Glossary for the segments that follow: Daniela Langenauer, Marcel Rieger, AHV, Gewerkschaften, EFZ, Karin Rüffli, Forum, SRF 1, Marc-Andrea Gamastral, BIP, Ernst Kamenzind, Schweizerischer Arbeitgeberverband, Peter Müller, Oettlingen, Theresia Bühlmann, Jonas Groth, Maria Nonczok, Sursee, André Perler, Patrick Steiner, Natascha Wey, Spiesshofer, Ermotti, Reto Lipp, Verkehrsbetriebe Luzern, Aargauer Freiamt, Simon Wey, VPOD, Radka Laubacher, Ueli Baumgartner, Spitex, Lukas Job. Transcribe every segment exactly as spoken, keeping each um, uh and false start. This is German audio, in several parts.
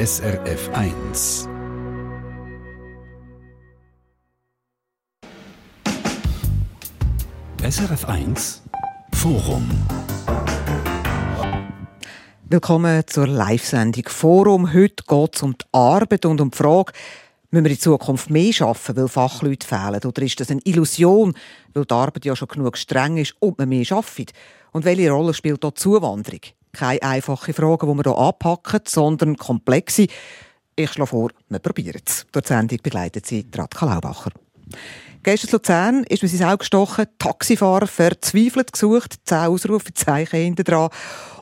S R F eins. S R F eins Forum. Willkommen zur Live-Sendung Forum. Heute geht es um die Arbeit und um die Frage, müssen wir in Zukunft mehr arbeiten, weil Fachleute fehlen? Oder ist das eine Illusion, weil die Arbeit ja schon genug streng ist und man mehr arbeitet? Und welche Rolle spielt da die Zuwanderung? Keine einfache Frage, die wir hier anpacken, sondern komplexe. Ich schlage vor, wir probieren es. Durch die Sendung begleitet sie Radka Laubacher. Gestern in Luzern ist mir sein Auge gestochen, Taxifahrer verzweifelt gesucht, zehn Ausrufezeichen hinten dran.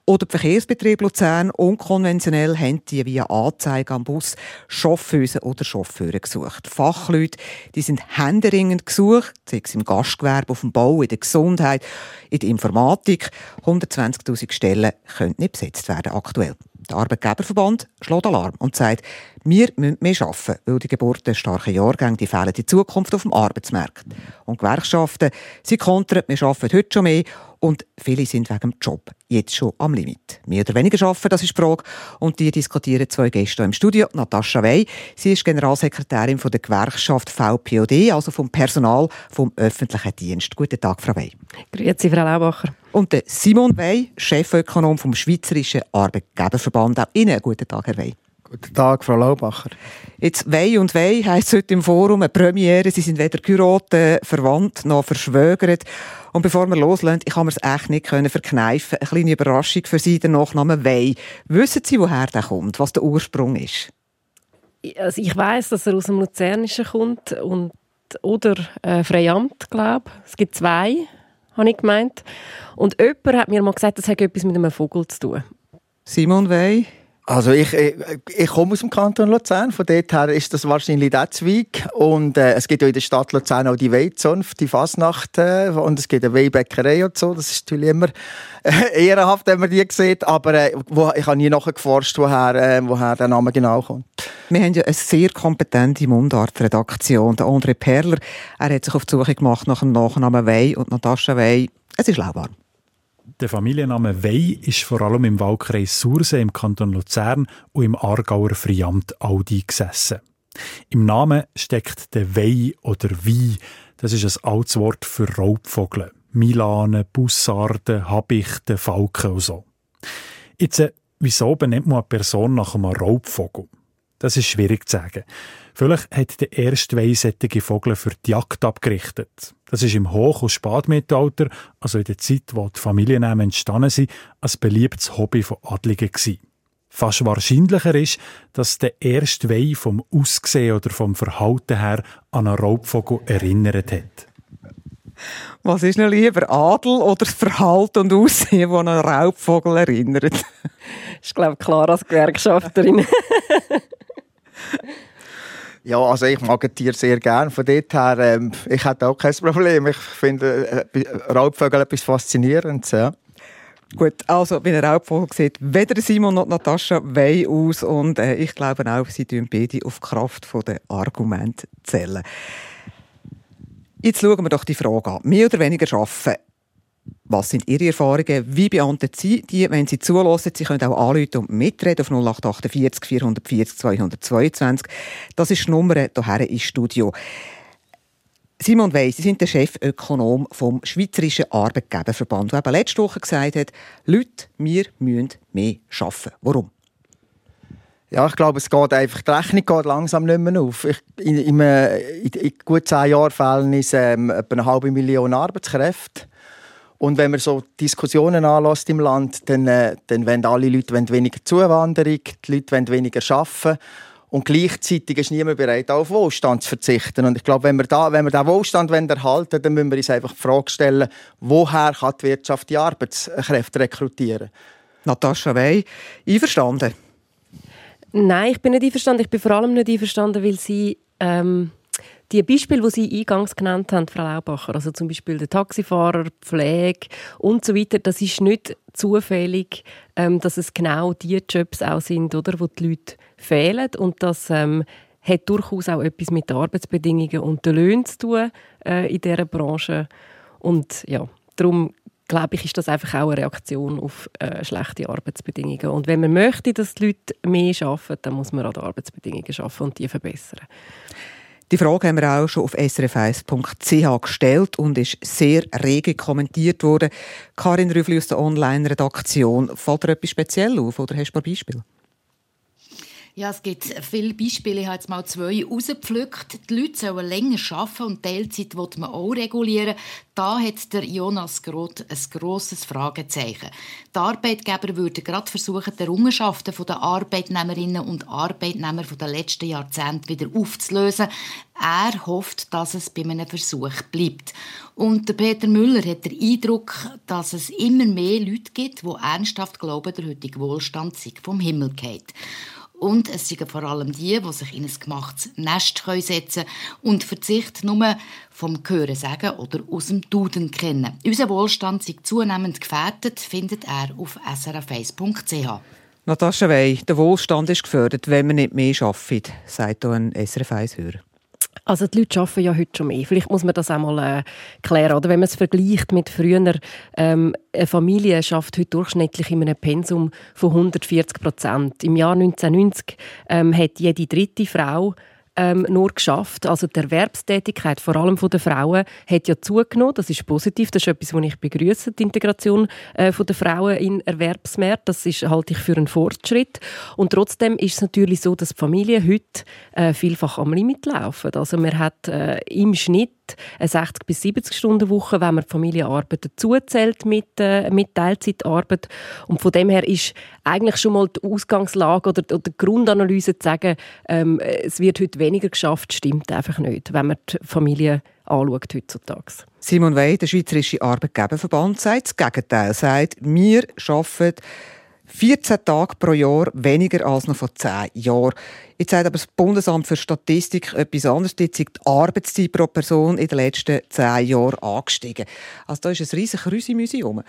Oder die Verkehrsbetriebe Luzern unkonventionell haben die via Anzeige am Bus Chauffeuse oder Chauffeure gesucht. Fachleute, die sind händeringend gesucht, sei es im Gastgewerbe, auf dem Bau, in der Gesundheit, in der Informatik. hundertzwanzigtausend Stellen können nicht besetzt werden aktuell. Der Arbeitgeberverband schlägt Alarm und sagt, wir müssen mehr arbeiten, weil die geburtenstarken Jahrgänge die fehlen in Zukunft auf dem Arbeitsmarkt. Und Gewerkschaften, sie kontern, wir arbeiten heute schon mehr und viele sind wegen dem Job jetzt schon am Limit. Mehr oder weniger arbeiten, das ist die Frage. Und die diskutieren zwei Gäste im Studio. Natascha Wey, sie ist Generalsekretärin von der Gewerkschaft V P O D, also vom Personal vom öffentlichen Dienst. Guten Tag, Frau Wey. Grüezi, Frau Laubacher. Und der Simon Wey, Chefökonom vom Schweizerischen Arbeitgeberverband. Auch Ihnen guten Tag, Herr Wey. Guten Tag, Frau Laubacher. Jetzt Wey und Wey heisst heute im Forum eine Premiere. Sie sind weder geheiratet, verwandt noch verschwögert. Und bevor wir loslegen, ich kann mir es echt nicht verkneifen. Eine kleine Überraschung für Sie, der Nachname Wey. Wissen Sie, woher der kommt, was der Ursprung ist? Also ich weiss, dass er aus dem Luzernischen kommt und, oder äh, Freiamt, glaube ich. Es gibt zwei, habe ich gemeint. Und jemand hat mir mal gesagt, das hat etwas mit einem Vogel zu tun. Simon Wey? Also ich, ich, ich komme aus dem Kanton Luzern, von dort her ist das wahrscheinlich der Zweig. Und äh, es gibt ja in der Stadt Luzern auch die Weizunft, die Fasnacht äh, und es gibt eine Weihbäckerei und so. Das ist natürlich immer äh, ehrenhaft, wenn man die sieht, aber äh, wo, ich habe nie nachgeforscht, woher, äh, woher der Name genau kommt. Wir haben ja eine sehr kompetente Mundart-Redaktion. Der André Perler, er hat sich auf die Suche gemacht nach dem Nachnamen Wey und Natascha Wey. Es ist lauwarm. Der Familienname Wey ist vor allem im Wahlkreis Sursee im Kanton Luzern und im Aargauer Freiamt Aldi gesessen. Im Namen steckt der Wey oder Wie. Das ist ein altes Wort für Raubvogel. Milanen, Bussarden, Habichten, Falken und so. Jetzt, äh, wieso benennt man eine Person nach einem Raubvogel? Das ist schwierig zu sagen. Vielleicht hat der erste Wey solche Vogel für die Jagd abgerichtet. Das ist im Hoch- und Spätmittelalter, also in der Zeit, wo die Familiennamen entstanden sind, ein beliebtes Hobby von Adligen gewesen. Fast wahrscheinlicher ist, dass der erste Wey vom Aussehen oder vom Verhalten her an einen Raubvogel erinnert hat. Was ist noch lieber, Adel oder das Verhalten und Aussehen, das an einen Raubvogel erinnert? Das ist, glaube ich, klar als Gewerkschafterin. Ja, also ich mag Tiere sehr gerne. Von dort her, ähm, ich hätte auch kein Problem. Ich finde äh, Raubvögel etwas Faszinierendes. Ja. Gut, also wie ein Raubvogel sieht weder Simon noch Natascha Wey aus. Und äh, ich glaube auch, sie tun beide auf die Kraft der Argumente zählen. Jetzt schauen wir doch die Frage an. Mehr oder weniger arbeiten. Was sind Ihre Erfahrungen? Wie beantworten Sie die, wenn Sie zuhören? Sie können auch anrufen und mitreden auf null acht acht vier, vier vier null, zwei zwei zwei. Das ist die Nummer hierher ins Studio. Simon Wey, Sie sind der Chefökonom vom Schweizerischen Arbeitgeberverband, der eben letzte Woche gesagt hat, Leute, wir müssen mehr arbeiten. Warum? Ja, ich glaube, es geht einfach, die Rechnung geht langsam nicht mehr auf. Ich, in, in, in gut zehn Jahren fehlen es ähm, etwa eine halbe Million Arbeitskräfte. Und wenn man so Diskussionen anlässt im Land, dann, äh, dann wollen alle Leute wollen weniger Zuwanderung, die Leute wollen weniger arbeiten. Und gleichzeitig ist niemand bereit, auf Wohlstand zu verzichten. Und ich glaube, wenn wir, da, wenn wir diesen Wohlstand erhalten wollen, dann müssen wir uns einfach die Frage stellen, woher kann die Wirtschaft die Arbeitskräfte rekrutieren? Natascha Wey, einverstanden? Nein, ich bin nicht einverstanden. Ich bin vor allem nicht einverstanden, weil Sie... Ähm Die Beispiele, die Sie eingangs genannt haben, Frau Laubacher, also zum Beispiel der Taxifahrer, Pflege und so weiter, das ist nicht zufällig, ähm, dass es genau die Jobs auch sind, oder, wo die Leute fehlen. Und das ähm, hat durchaus auch etwas mit den Arbeitsbedingungen und den Löhnen zu tun äh, in dieser Branche. Und ja, darum glaube ich, ist das einfach auch eine Reaktion auf äh, schlechte Arbeitsbedingungen. Und wenn man möchte, dass die Leute mehr arbeiten, dann muss man an den Arbeitsbedingungen arbeiten und die verbessern. Die Frage haben wir auch schon auf S R F eins Punkt C H gestellt und ist sehr rege kommentiert worden. Karin Rüffli aus der Online-Redaktion, fällt dir etwas speziell auf oder hast du ein Beispiel? Ja, es gibt viele Beispiele. Ich habe jetzt mal zwei rausgepflückt. Die Leute sollen länger arbeiten und Teilzeit will man auch regulieren. Da hat der Jonas Groth ein grosses Fragezeichen. Die Arbeitgeber würden gerade versuchen, die Errungenschaften der Arbeitnehmerinnen und Arbeitnehmer der letzten Jahrzehnte wieder aufzulösen. Er hofft, dass es bei einem Versuch bleibt. Und Peter Müller hat den Eindruck, dass es immer mehr Leute gibt, die ernsthaft glauben, der heutige Wohlstand sei vom Himmel gefallen. Und es sind vor allem die, die sich in ein gemachtes Nest setzen können und Verzicht nur vom Hören sagen oder aus dem Duden kennen. Unser Wohlstand sei zunehmend gefährdet, findet er auf S R F eins Punkt C H. Natascha Wey, der Wohlstand ist gefährdet, wenn man nicht mehr arbeitet, sagt hier ein S R F eins-Hörer. Also die Leute arbeiten ja heute schon mehr. Vielleicht muss man das auch mal äh, klären. Oder wenn man es vergleicht mit früher, ähm, eine Familie arbeitet heute durchschnittlich in einem Pensum von hundertvierzig Prozent. Im Jahr neunzehnhundertneunzig ähm, hat jede dritte Frau ähm, nur geschafft. Also die Erwerbstätigkeit, vor allem von den Frauen, hat ja zugenommen. Das ist positiv, das ist etwas, was ich begrüsse, die Integration äh, von den Frauen in Erwerbsmärkte. Das ist, halte ich für einen Fortschritt. Und trotzdem ist es natürlich so, dass die Familien heute äh, vielfach am Limit laufen. Also man hat äh, im Schnitt eine sechzig bis siebzig Stunden Woche, wenn man die Familie arbeitet, zuzählt mit, äh, mit Teilzeitarbeit. Und von dem her ist eigentlich schon mal die Ausgangslage oder, oder die Grundanalyse zu sagen, ähm, es wird heute weniger geschafft, stimmt einfach nicht, wenn man die Familie anschaut heutzutage. Simon Wey, der Schweizerische Arbeitgeberverband, sagt das Gegenteil. Sagt, wir arbeiten vierzehn Tage pro Jahr weniger als noch vor zehn Jahren. Jetzt sagt aber das Bundesamt für Statistik etwas anderes. Jetzt ist die Arbeitszeit pro Person in den letzten zehn Jahren angestiegen. Also da ist ein riesiges Rüsi-Müsi rum.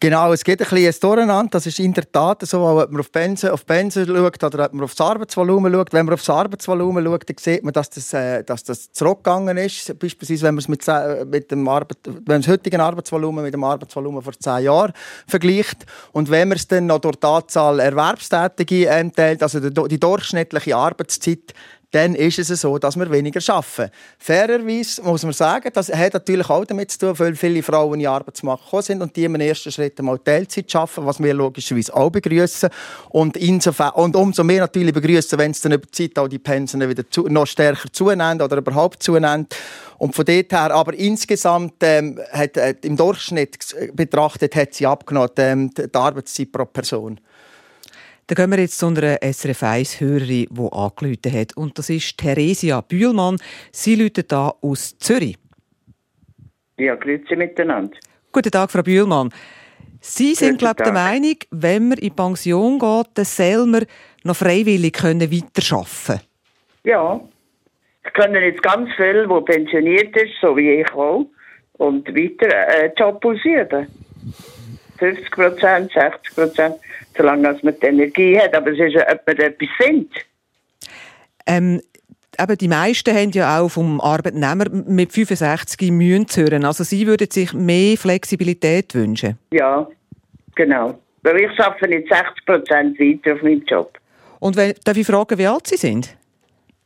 Genau, es geht ein bisschen ein Durcheinander. Das ist in der Tat so, ob man auf Pensen, auf Pensen schaut oder ob man auf das Arbeitsvolumen schaut. Wenn man auf das Arbeitsvolumen schaut, dann sieht man, dass das, äh, dass das zurückgegangen ist. Beispielsweise, wenn man es mit, mit dem Arbeit, wenn das heutige Arbeitsvolumen mit dem Arbeitsvolumen vor zehn Jahren vergleicht. Und wenn man es dann noch durch die Anzahl Erwerbstätige entteilt, also die, die durchschnittliche Arbeitszeit, dann ist es so, dass wir weniger arbeiten. Fairerweise muss man sagen, das hat natürlich auch damit zu tun, weil viele Frauen in den Arbeitsmarkt gekommen sind und die im ersten Schritt mal Teilzeit arbeiten, was wir logischerweise auch begrüßen. Und, und umso mehr natürlich begrüßen, wenn es dann über die Zeit auch die Pensionen wieder zu, noch stärker zunehmen oder überhaupt zunehmen. Und von dort her, aber insgesamt ähm, hat, hat im Durchschnitt betrachtet, hat sie abgenommen, ähm, die Arbeitszeit pro Person. Dann gehen wir jetzt zu einer S R F eins-Hörerin, die angerufen hat. Und das ist Theresia Bühlmann. Sie läutet da aus Zürich. Ja, grüezi miteinander. Guten Tag, Frau Bühlmann. Sie Guten sind, glaube ich, der Meinung, wenn man in Pension geht, dann soll man noch freiwillig weiterarbeiten können. Ja, es können jetzt ganz viele, die pensioniert sind, so wie ich auch, und weiter einen Job ausüben. fünfzig Prozent, sechzig Prozent, solange man die Energie hat. Aber es ist, ob wir etwas sind. Ähm, aber die meisten haben ja auch vom Arbeitnehmer mit fünfundsechzig mühen zu hören. Also Sie würden sich mehr Flexibilität wünschen? Ja, genau. Weil ich arbeite nicht sechzig Prozent weiter auf meinem Job. Und wenn, darf ich fragen, wie alt Sie sind?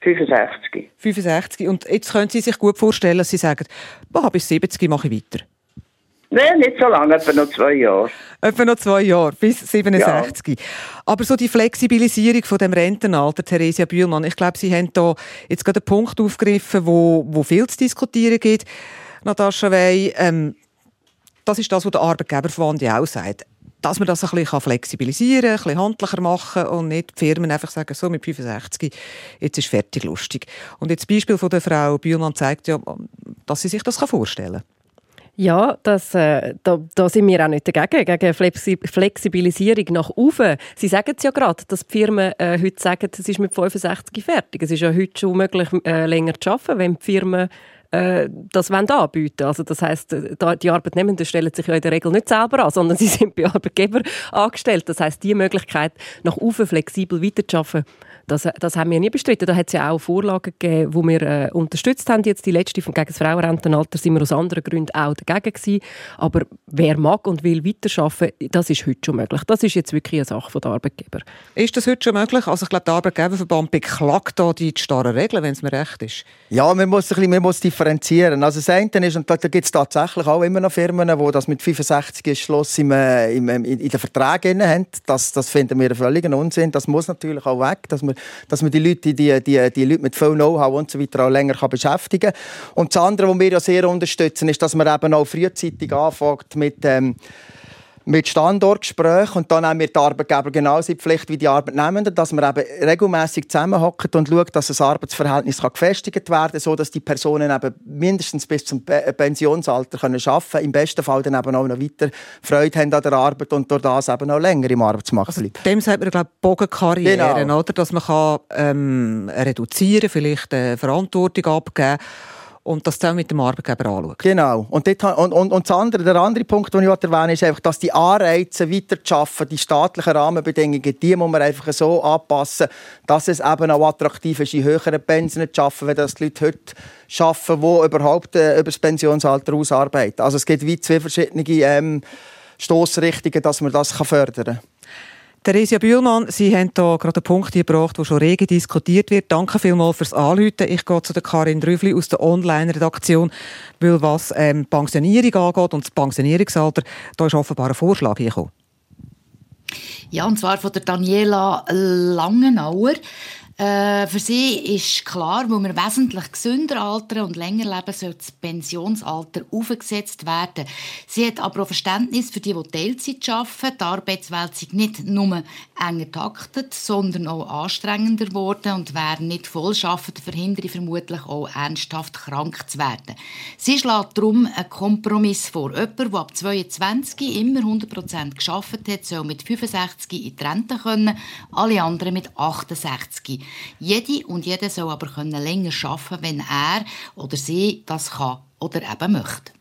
fünfundsechzig. fünfundsechzig. Und jetzt können Sie sich gut vorstellen, dass Sie sagen, boah, bis siebzig mache ich weiter. Nein, nicht so lange, etwa noch zwei Jahre. Etwa noch zwei Jahre, bis siebenundsechzig. Ja. Aber so die Flexibilisierung von dem Rentenalter, Theresia Bühlmann, ich glaube, Sie haben da jetzt gerade einen Punkt aufgegriffen, wo, wo viel zu diskutieren gibt. Natascha Wey, ähm, das ist das, was der Arbeitgeberverband ja auch sagt. Dass man das ein bisschen flexibilisieren kann, ein bisschen handlicher machen und nicht die Firmen einfach sagen, so mit fünfundsechzig, jetzt ist fertig lustig. Und jetzt das Beispiel von der Frau Bühlmann zeigt ja, dass sie sich das vorstellen kann. Ja, das, äh, da, da sind wir auch nicht dagegen, gegen Flexibilisierung nach oben. Sie sagen es ja gerade, dass die Firmen äh, heute sagen, es ist mit fünfundsechzig fertig. Es ist ja heute schon möglich, äh, länger zu arbeiten, wenn die Firmen äh, das anbieten wollen. Also das heisst, die Arbeitnehmenden stellen sich ja in der Regel nicht selber an, sondern sie sind bei Arbeitgeber angestellt. Das heisst, die Möglichkeit, nach oben flexibel weiterzuarbeiten, Das, das haben wir nie bestritten. Da hat es ja auch Vorlagen gegeben, die wir äh, unterstützt haben. Jetzt die letzte vom gegen das Frauenrentenalter sind wir aus anderen Gründen auch dagegen gewesen. Aber wer mag und will weiterarbeiten, das ist heute schon möglich. Das ist jetzt wirklich eine Sache der Arbeitgeber. Ist das heute schon möglich? Also ich glaube, der Arbeitgeberverband beklagt da die starren Regeln, wenn es mir recht ist. Ja, man muss, ein bisschen, man muss differenzieren. Also das eine ist, und da gibt es tatsächlich auch immer noch Firmen, die das mit fünfundsechzig ist Schluss im, im, im, in den Verträgen haben. Das, das finden wir völligen Unsinn. Das muss natürlich auch weg, dass man dass man die Leute, die, die, die Leute mit viel Know-how und so weiter auch länger kann beschäftigen kann. Und das andere, was wir ja sehr unterstützen, ist, dass man eben auch frühzeitig anfängt mit, ähm, mit Standortgesprächen. Und dann haben wir die Arbeitgeber genauso die Pflicht wie die Arbeitnehmenden, dass man eben regelmässig zusammenhockt und schaut, dass das Arbeitsverhältnis kann gefestigt werden kann, sodass die Personen eben mindestens bis zum Pensionsalter können arbeiten können. Im besten Fall dann eben auch noch weiter Freude haben an der Arbeit und durch das eben auch länger im Arbeitsmarkt bleiben. Also dem sagt man, glaube ich, Bogenkarrieren, genau. Oder? Dass man kann, ähm, reduzieren, vielleicht äh, Verantwortung abgeben und das dann mit dem Arbeitgeber anschaut. Genau. Und, dort, und, und, und das andere, der andere Punkt, den ich erwähne, ist einfach, dass die Anreize weiter zu schaffen, die staatlichen Rahmenbedingungen, die muss man einfach so anpassen, dass es eben auch attraktiv ist, in höheren Pensionen zu arbeiten, wenn das die Leute heute schaffen, die überhaupt äh, über das Pensionsalter ausarbeiten. Also es gibt wie zwei verschiedene ähm, Stossrichtungen, dass man das kann fördern kann. Theresia Bühlmann, Sie haben hier gerade einen Punkt gebracht, der schon rege diskutiert wird. Danke vielmals fürs Anrufen. Ich gehe zu der Karin Rüffli aus der Online-Redaktion, weil was ähm, Pensionierung angeht und das Pensionierungsalter, da ist offenbar ein Vorschlag gekommen. Ja, und zwar von der Daniela Langenauer. Äh, für sie ist klar, wo wir wesentlich gesünder altern und länger leben, soll das Pensionsalter aufgesetzt werden. Sie hat aber auch Verständnis für die, die Teilzeit arbeiten. Die Arbeitswelt sei nicht nur enger getaktet, sondern auch anstrengender geworden, und wer nicht voll arbeitet, verhindere vermutlich auch ernsthaft krank zu werden. Sie schlägt darum einen Kompromiss vor. Jemand, der ab zweiundzwanzig immer hundert Prozent gearbeitet hat, soll mit fünfundsechzig in die Rente können, alle anderen mit achtundsechzig. Jede und jeder soll aber können länger arbeiten, wenn er oder sie das kann oder eben möchte.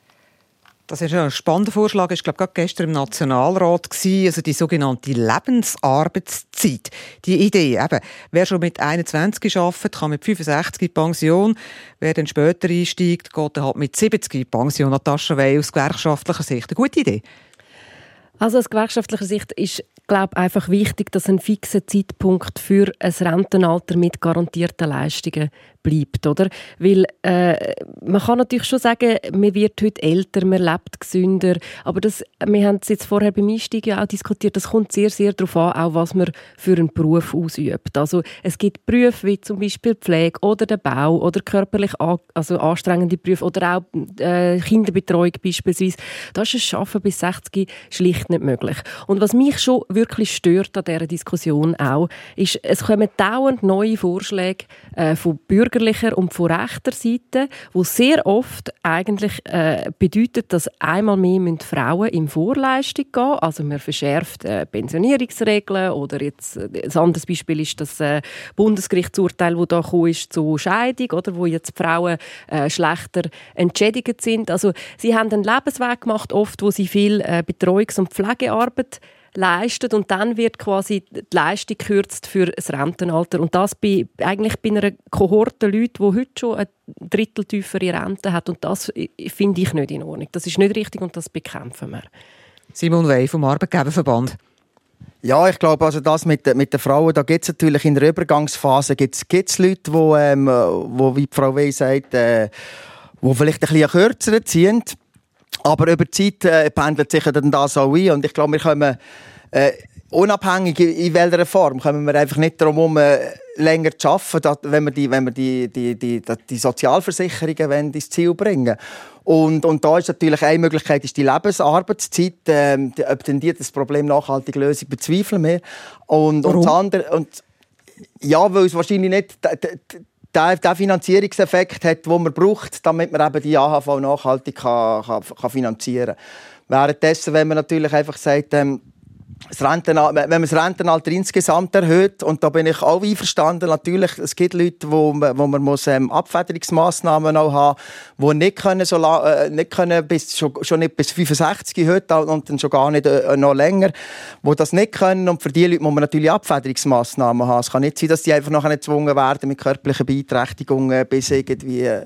Das ist ein spannender Vorschlag. Ich glaube, gerade gestern im Nationalrat gewesen, also die sogenannte Lebensarbeitszeit. Die Idee, eben, wer schon mit einundzwanzig arbeitet, kann mit fünfundsechzig in Pension. Wer dann später einsteigt, geht dann halt mit siebzig in Pension. Natascha Wey, aus gewerkschaftlicher Sicht eine gute Idee. Also aus gewerkschaftlicher Sicht ist, glaube ich, einfach wichtig, dass ein fixer Zeitpunkt für ein Rentenalter mit garantierten Leistungen bleibt, oder? Weil äh, man kann natürlich schon sagen, man wird heute älter, man lebt gesünder, aber das, wir haben es jetzt vorher beim Einstieg ja auch diskutiert, das kommt sehr, sehr darauf an, auch was man für einen Beruf ausübt. Also es gibt Berufe wie zum Beispiel Pflege oder der Bau oder körperlich an, also anstrengende Berufe oder auch äh, Kinderbetreuung beispielsweise. Da ist ein Arbeiten bis sechzig schlicht nicht möglich. Und was mich schon wirklich stört an dieser Diskussion auch, ist, es kommen dauernd neue Vorschläge äh, von bürgerlicher und von rechter Seite, die sehr oft eigentlich äh, bedeutet, dass einmal mehr Frauen in Vorleistung gehen müssen. Also man verschärft äh, Pensionierungsregeln, oder jetzt äh, ein anderes Beispiel ist das äh, Bundesgerichtsurteil, das da gekommen ist zur Scheidung, oder, wo jetzt Frauen äh, schlechter entschädigt sind. Also sie haben einen Lebensweg gemacht, oft, wo sie viel äh, Betreuungs- und Pflegearbeit leistet, und dann wird quasi die Leistung gekürzt für das Rentenalter. Und das bei, eigentlich bei einer Kohorte Leute, die heute schon eine Drittel tiefere Rente hat. Und das finde ich nicht in Ordnung. Das ist nicht richtig und das bekämpfen wir. Simon Wey vom Arbeitgeberverband. Ja, ich glaube, also das mit, mit den Frauen, da gibt es natürlich in der Übergangsphase gibt's, gibt's Leute, wo, ähm, wo, wie die Frau Wey sagt, äh, wo vielleicht ein bisschen kürzer ziehen. Aber über die Zeit äh, pendelt sich dann das auch ein. Und ich glaube, wir kommen, äh, unabhängig in welcher Form, kommen wir einfach nicht darum herum, äh, länger zu arbeiten, wenn wir die, wenn wir die, die, die, die Sozialversicherungen ins Ziel bringen wollen. Und, und da ist natürlich eine Möglichkeit, ist die Lebensarbeitszeit. Ähm, die, ob denn die das Problem nachhaltig lösen, bezweifeln wir. Und, und das andere, und, ja, weil es wahrscheinlich nicht die, die, der Finanzierungseffekt hat, den man braucht, damit man eben die A H V nachhaltig kann, kann, kann finanzieren kann. Währenddessen, wenn man natürlich einfach sagt, ähm, Das Rentenal- wenn man das Rentenalter insgesamt erhöht, und da bin ich auch einverstanden, natürlich, es gibt Leute, wo man, wo man muss, ähm, Abfederungsmassnahmen auch haben, die nicht können, so la- äh, nicht können bis, schon, schon nicht bis fünfundsechzig heute und dann schon gar nicht äh, noch länger, die das nicht können, und für diese Leute muss man natürlich Abfederungsmassnahmen haben. Es kann nicht sein, dass die einfach nachher gezwungen werden mit körperlichen Beeinträchtigungen bis irgendwie äh,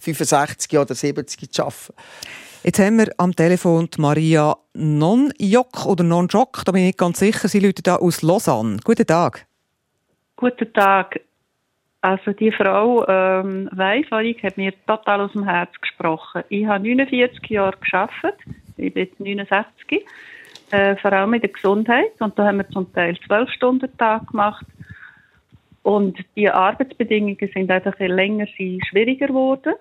fünfundsechzig oder siebzig zu arbeiten. Jetzt haben wir am Telefon die Maria Nonczok oder Nonczok, da bin ich nicht ganz sicher. Sie läutet da aus Lausanne. Guten Tag. Guten Tag. Also die Frau ähm, Wey hat mir total aus dem Herz gesprochen. Ich habe neunundvierzig Jahre gearbeitet, ich bin neunundsechzig, äh, vor allem in der Gesundheit. Und da haben wir zum Teil zwölf Stunden Tag gemacht. Und die Arbeitsbedingungen sind einfach länger schwieriger geworden.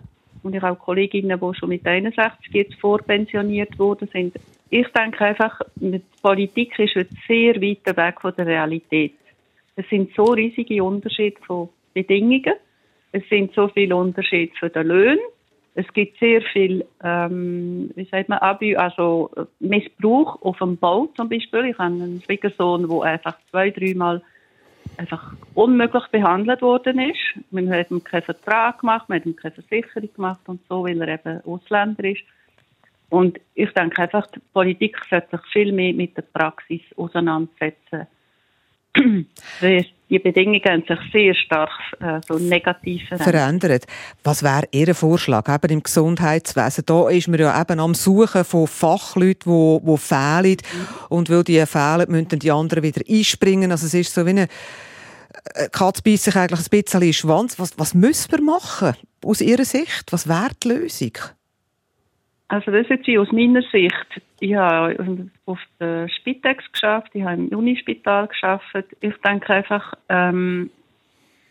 Und ich habe Kolleginnen, die schon mit einundsechzig jetzt vorpensioniert worden sind. Ich denke einfach, die Politik ist jetzt sehr weit weg von der Realität. Es sind so riesige Unterschiede von Bedingungen. Es sind so viele Unterschiede von den Löhnen. Es gibt sehr viel, ähm, wie sagt man, Abü, also Missbrauch auf dem Bau zum Beispiel. Ich habe einen Schwiegersohn, der einfach zwei, dreimal einfach unmöglich behandelt worden ist. Man hat ihm keinen Vertrag gemacht, man hat ihm keine Versicherung gemacht und so, weil er eben Ausländer ist. Und ich denke einfach, die Politik sollte sich viel mehr mit der Praxis auseinandersetzen. Die Bedingungen haben sich sehr stark äh, so negativ verändert. Was wäre Ihr Vorschlag eben im Gesundheitswesen? Da ist man ja eben am Suchen von Fachleuten, die fehlen. Mhm. Und weil die fehlen, müssen die anderen wieder einspringen. Also es ist so wie eine Katze beißt sich eigentlich ein bisschen in den Schwanz. Was, was müssen wir machen aus Ihrer Sicht? Was wäre die Lösung? Also das ist aus meiner Sicht. Ich habe auf der Spitex gearbeitet, ich habe im Unispital gearbeitet. Ich denke einfach, ähm,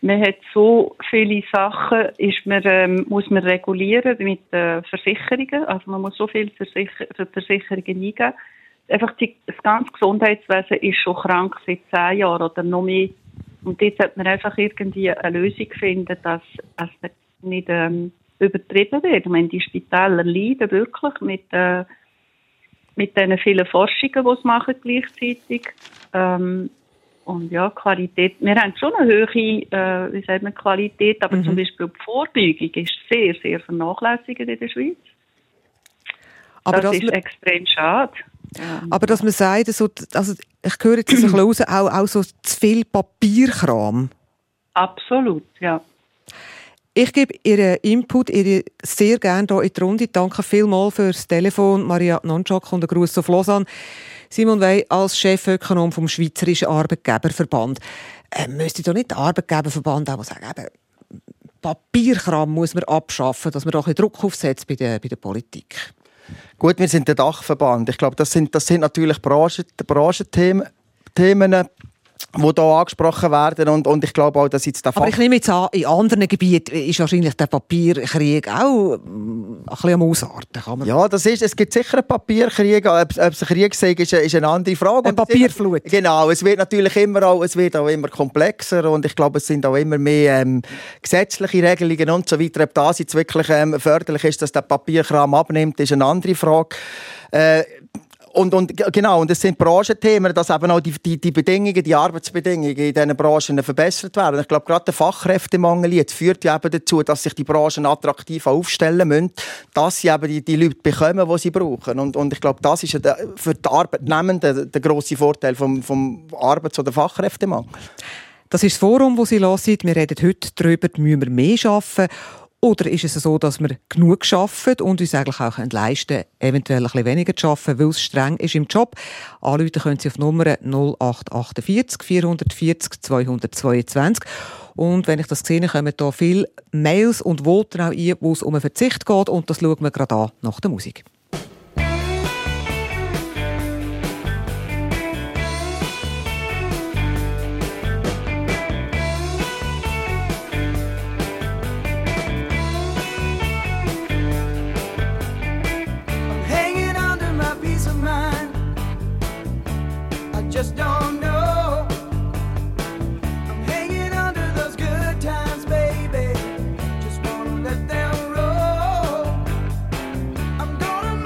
man hat so viele Sachen, ist man, ähm, muss man regulieren mit äh, Versicherungen. Also man muss so viel für, Sicher- für Versicherungen eingeben. Einfach die, das ganze Gesundheitswesen ist schon krank seit zehn Jahren oder noch mehr. Und jetzt sollte man einfach irgendwie eine Lösung finden, dass es nicht ähm, übertrieben wird. Ich meine, die Spitäler leiden wirklich mit, äh, mit den vielen Forschungen, die sie machen gleichzeitig. Ähm, und ja, Qualität. Wir haben schon eine hohe äh, wie sagt man, Qualität, aber mhm. zum Beispiel die Vorbeugung ist sehr, sehr vernachlässigend in der Schweiz. Aber das, das ist extrem schade. Ja. Aber dass man sagt, also, also ich höre jetzt ein bisschen raus, auch, auch so zu viel Papierkram. Absolut, ja. Ich gebe Ihren Input Ihre sehr gerne hier in die Runde. Danke vielmals fürs Telefon, Maria Nonczok, und einen Gruß auf Lausanne. Simon Wey als Chefökonom vom Schweizerischen Arbeitgeberverband. Äh, müsste doch nicht der Arbeitgeberverband auch sagen, eben, Papierkram muss man abschaffen, dass man da ein bisschen Druck aufsetzt bei der, bei der Politik? Gut, wir sind der Dachverband. Ich glaube, das sind, das sind natürlich Branchen, Branchenthemen, Themen, die hier angesprochen werden. Und, und ich glaube auch, dass jetzt der Fakt... Aber ich nehme jetzt an, in anderen Gebieten ist wahrscheinlich der Papierkrieg auch ein bisschen am Ausarten. Kann man... Ja, das ist, es gibt sicher einen Papierkrieg. Ob, ob es ein Krieg sei, ist, ist eine andere Frage. Eine Papierflut. Ist, genau, es wird natürlich immer auch, es wird auch immer komplexer, und ich glaube, es sind auch immer mehr ähm, gesetzliche Regelungen und so weiter. Ob das jetzt wirklich ähm, förderlich ist, dass der Papierkram abnimmt, ist eine andere Frage. Äh, Und, und, genau, und es sind Branchenthemen, dass eben auch die, die, die Bedingungen, die Arbeitsbedingungen in diesen Branchen verbessert werden. Ich glaube, gerade der Fachkräftemangel jetzt führt ja eben dazu, dass sich die Branchen attraktiv aufstellen müssen, dass sie eben die, die Leute bekommen, die sie brauchen. Und, und ich glaube, das ist für die Arbeitnehmenden der grosse Vorteil vom, vom Arbeits- oder Fachkräftemangel. Das ist das Forum, das Sie hören. Wir reden heute darüber, müssen wir mehr arbeiten. Oder ist es so, dass wir genug arbeiten und uns eigentlich auch leisten können, eventuell ein bisschen weniger zu arbeiten, weil es streng ist im Job? Anrufen können Sie auf Nummer null acht acht vier, vier vier null, zwei zwei zwei. Und wenn ich das sehe, kommen hier viele Mails und Voten auch ein, wo es um einen Verzicht geht. Und das schauen wir gerade an nach der Musik. Just don't know. I'm hanging under those good times, baby. Just wanna let them roll. I'm gonna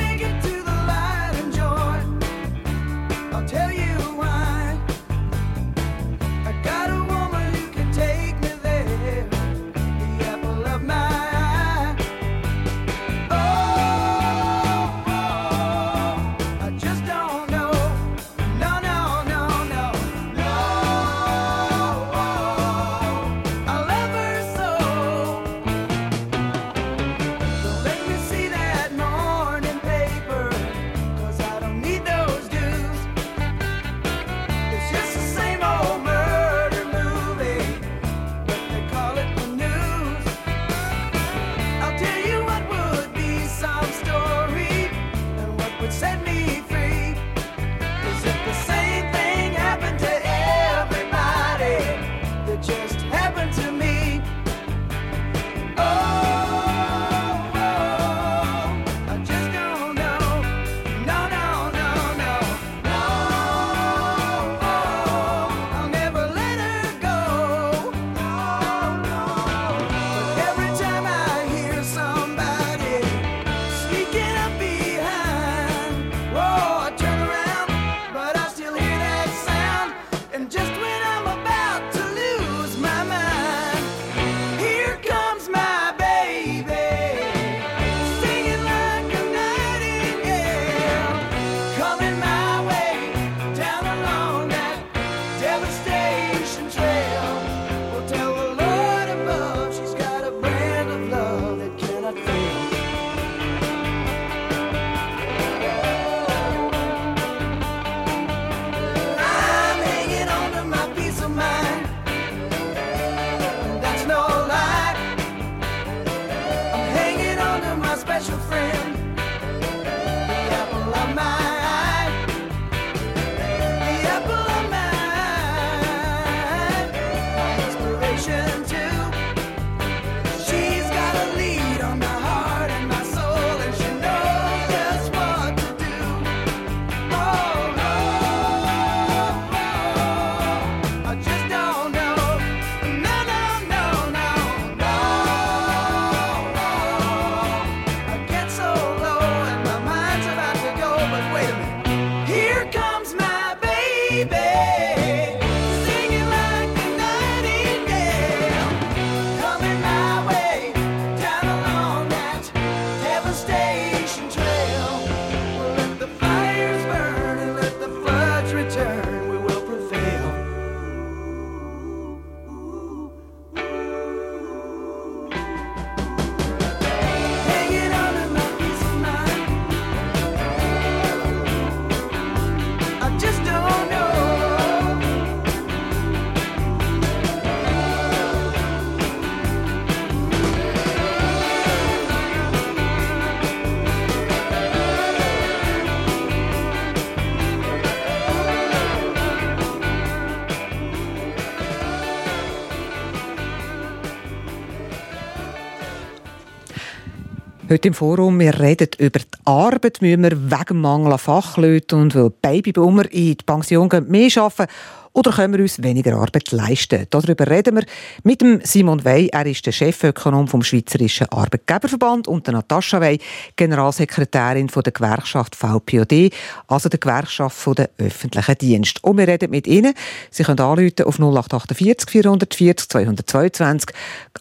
Heute im Forum, wir reden über die Arbeit, müssen wir wegen Mangel an Fachleuten und weil Babyboomer in die Pension gehen, mehr arbeiten oder können wir uns weniger Arbeit leisten. Darüber reden wir mit dem Simon Wey, er ist der Chefökonom vom Schweizerischen Arbeitgeberverband, und der Natascha Wey, Generalsekretärin von der Gewerkschaft V P O D, also der Gewerkschaft der öffentlichen Dienste. Und wir reden mit Ihnen. Sie können anrufen auf null acht acht vier, vier vier null, zwei zwei zwei.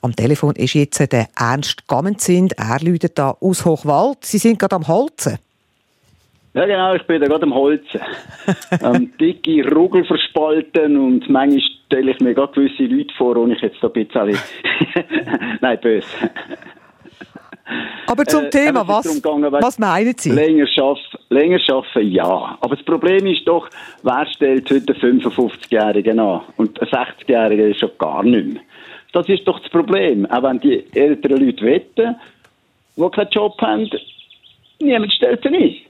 Am Telefon ist jetzt der Ernst Kamenzind. Er läutet da aus Hochwald. Sie sind gerade am Holzen. Ja genau, ich bin da gerade am Holzen. ähm, dicke Rugel verspalten und manchmal stelle ich mir gerade gewisse Leute vor, ohne ich jetzt da ein bisschen... Nein, böse. Aber zum äh, Thema, was, gegangen, was meinen Sie? Länger arbeiten, länger arbeiten, ja. Aber das Problem ist doch, wer stellt heute fünfundfünfzigjährigen an? Und ein sechzigjähriger ist schon gar nicht mehr. Das ist doch das Problem. Auch wenn die älteren Leute wetten, die keinen Job haben, niemand stellt sie nicht.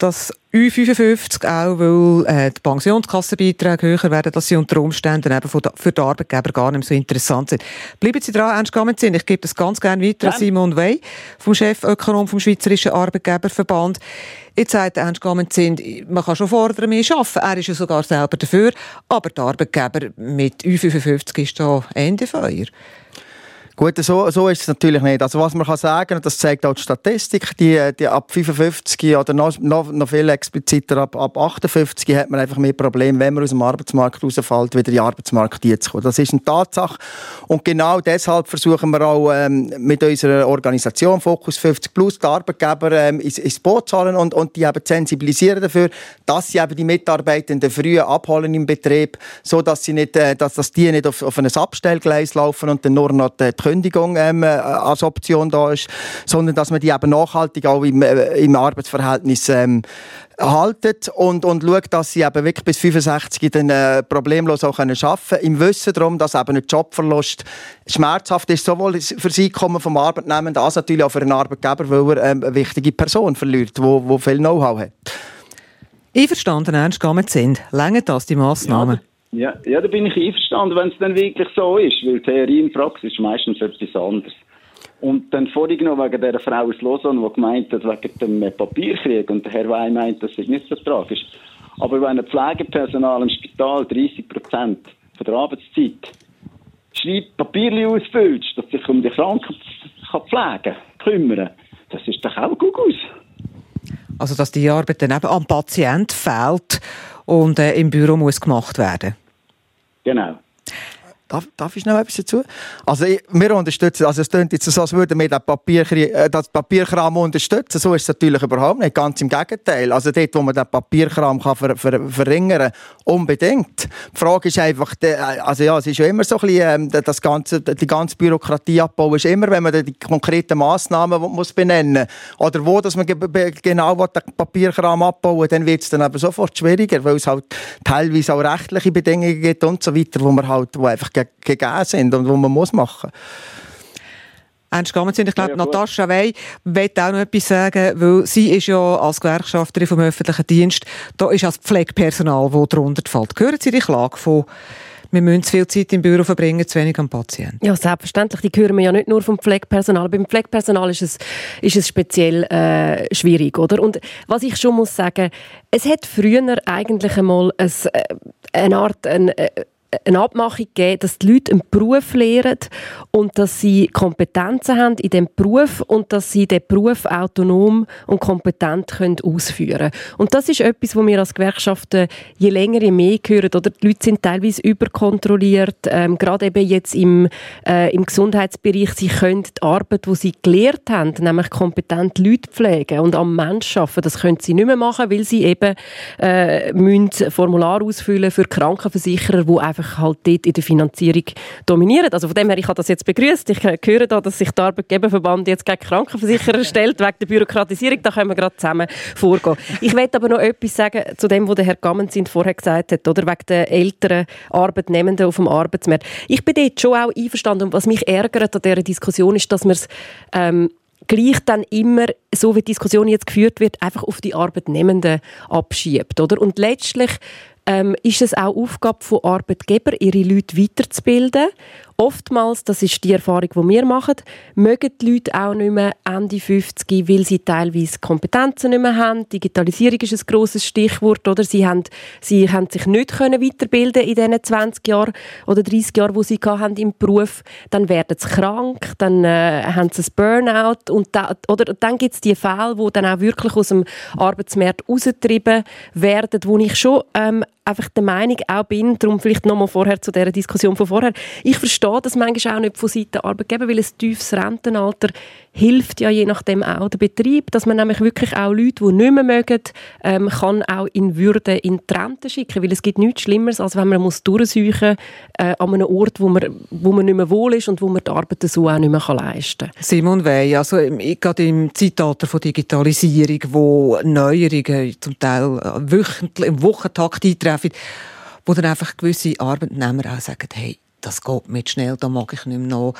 Dass Ü fünfundfünfzig, auch weil äh, die Pensionskassenbeiträge höher werden, dass sie unter Umständen eben von da, für die Arbeitgeber gar nicht so interessant sind. Bleiben Sie dran, Ernst Kamenzind. Ich gebe das ganz gerne weiter an ja. Simon Wey, vom Chefökonom vom Schweizerischen Arbeitgeberverband. Jetzt sagt Ernst Kamenzind, man kann schon fordern, mehr arbeiten. Er ist ja sogar selber dafür. Aber die Arbeitgeber mit Ü fünfundfünfzig ist da Ende Feuer. Gut, so, so ist es natürlich nicht. Also was man kann sagen, und das zeigt auch die Statistik, die, die ab fünfundfünfzig oder noch, noch, noch viel expliziter ab, ab achtundfünfzig hat man einfach mehr Probleme, wenn man aus dem Arbeitsmarkt rausfällt, wieder in den Arbeitsmarkt zu kommen. Das ist eine Tatsache. Und genau deshalb versuchen wir auch ähm, mit unserer Organisation Fokus fünfzig Plus die Arbeitgeber ähm, ins, ins Boot zu holen und, und die eben sensibilisieren dafür, dass sie eben die Mitarbeitenden früh abholen im Betrieb, so dass sie nicht, äh, dass, dass die nicht auf, auf ein Abstellgleis laufen und dann nur noch die Kündigung ähm, als Option da ist, sondern dass man die eben nachhaltig auch im, äh, im Arbeitsverhältnis ähm, haltet und, und schaut, dass sie eben wirklich bis fünfundsechzig dann äh, problemlos auch können arbeiten können. Im Wissen darum, dass eben ein Jobverlust schmerzhaft ist, sowohl für das Einkommen vom Arbeitnehmenden als natürlich auch für einen Arbeitgeber, weil er ähm, eine wichtige Person verliert, die wo, wo viel Know-how hat. Einverstanden, Ernst Kamenzind. Länge das die Massnahmen? Ja. Ja, ja, da bin ich einverstanden, wenn es dann wirklich so ist, weil Theorie und Praxis ist meistens etwas anderes. Und dann vorhin noch wegen dieser Frau aus Lausanne, die gemeint hat, wegen dem Papierkrieg, und der Herr Wey meint, das ist nicht so tragisch. Aber wenn ein Pflegepersonal im Spital dreissig Prozent von der Arbeitszeit schreibt, Papierchen ausfüllt, dass sich um die Kranken kann pflegen, kümmern, das ist doch auch Gugus. Also dass die Arbeit dann eben am Patienten fehlt und äh, im Büro muss gemacht werden. Genau. Darf, darf ich noch etwas dazu? Also ich, wir unterstützen, also es klingt jetzt so, als würden wir das, Papier, das Papierkram unterstützen. So ist es natürlich überhaupt nicht, ganz im Gegenteil. Also dort, wo man den Papierkram kann ver, ver, verringern kann, unbedingt. Die Frage ist einfach, also ja, es ist ja immer so ein bisschen, das ganze, die ganze Bürokratie abbauen ist immer, wenn man die konkreten Massnahmen muss benennen muss. Oder wo, dass man genau den Papierkram abbauen will, dann wird es dann eben sofort schwieriger, weil es halt teilweise auch rechtliche Bedingungen gibt und so weiter, wo man halt, wo einfach gegeben sind und wo man muss machen muss. Ernst Kamenzind, ich glaube, ja, ja, Natascha Wey will auch noch etwas sagen, weil sie ist ja als Gewerkschafterin vom öffentlichen Dienst, da ist als Pflegepersonal, wo darunter fällt. Hören Sie die Klage von «Wir müssen zu viel Zeit im Büro verbringen, zu wenig am Patienten»? Ja, selbstverständlich. Die hören wir ja nicht nur vom Pflegepersonal. Beim Pflegepersonal ist es, ist es speziell äh, schwierig, oder? Und was ich schon muss sagen, es hat früher eigentlich einmal ein, eine Art... Ein, eine Abmachung gegeben, dass die Leute einen Beruf lehren und dass sie Kompetenzen haben in diesem Beruf und dass sie den Beruf autonom und kompetent können ausführen können. Und das ist etwas, wo wir als Gewerkschaften je länger, je mehr hören. Oder? Die Leute sind teilweise überkontrolliert, ähm, gerade eben jetzt im, äh, im Gesundheitsbereich. Sie können die Arbeit, die sie gelernt haben, nämlich kompetent Leute pflegen und am Menschen arbeiten, das können sie nicht mehr machen, weil sie eben äh, müssen Formulare ausfüllen für Krankenversicherer, die einfach halt dort in der Finanzierung dominieren. Also von dem her, ich habe das jetzt begrüßt. Ich höre da, dass sich der Arbeitgeberverband jetzt gegen Krankenversicherer stellt, wegen der Bürokratisierung. Da können wir gerade zusammen vorgehen. Ich möchte aber noch etwas sagen zu dem, was der Herr Kamenzind vorher gesagt hat, oder? Wegen den älteren Arbeitnehmenden auf dem Arbeitsmarkt. Ich bin dort schon auch einverstanden. Und was mich ärgert an dieser Diskussion ist, dass man es ähm, gleich dann immer, so wie die Diskussion jetzt geführt wird, einfach auf die Arbeitnehmenden abschiebt, oder? Und letztlich Ähm, ist es auch Aufgabe von Arbeitgebern, ihre Leute weiterzubilden. Oftmals, das ist die Erfahrung, die wir machen, mögen die Leute auch nicht mehr Ende fünfzig, weil sie teilweise Kompetenzen nicht mehr haben. Digitalisierung ist ein grosses Stichwort, oder? Sie haben, sie haben sich nicht können weiterbilden in diesen zwanzig Jahren oder dreissig Jahren, die sie hatten im Beruf. Dann werden sie krank, dann äh, haben sie ein Burnout und da, oder, dann gibt es die Fälle, die dann auch wirklich aus dem Arbeitsmarkt rausgetrieben werden, wo ich schon ähm, einfach der Meinung auch bin, darum vielleicht noch mal vorher zu dieser Diskussion von vorher. Ich verstehe das manchmal auch nicht von Seiten der Arbeitgeber, weil ein tiefes Rentenalter hilft ja je nachdem auch der Betrieb, dass man nämlich wirklich auch Leute, die nicht mehr mögen, ähm, kann auch in Würde in die Rente schicken, weil es gibt nichts Schlimmeres, als wenn man muss durchsuchen äh, an einem Ort, wo man, wo man nicht mehr wohl ist und wo man die Arbeit so auch nicht mehr leisten kann. Simon Wey, also gerade im Zeitalter von Digitalisierung, wo Neuerungen zum Teil im Wochentakt eintreffen, wo dann einfach gewisse Arbeitnehmer auch sagen, hey, das geht mir schnell, da mag ich nicht mehr noch,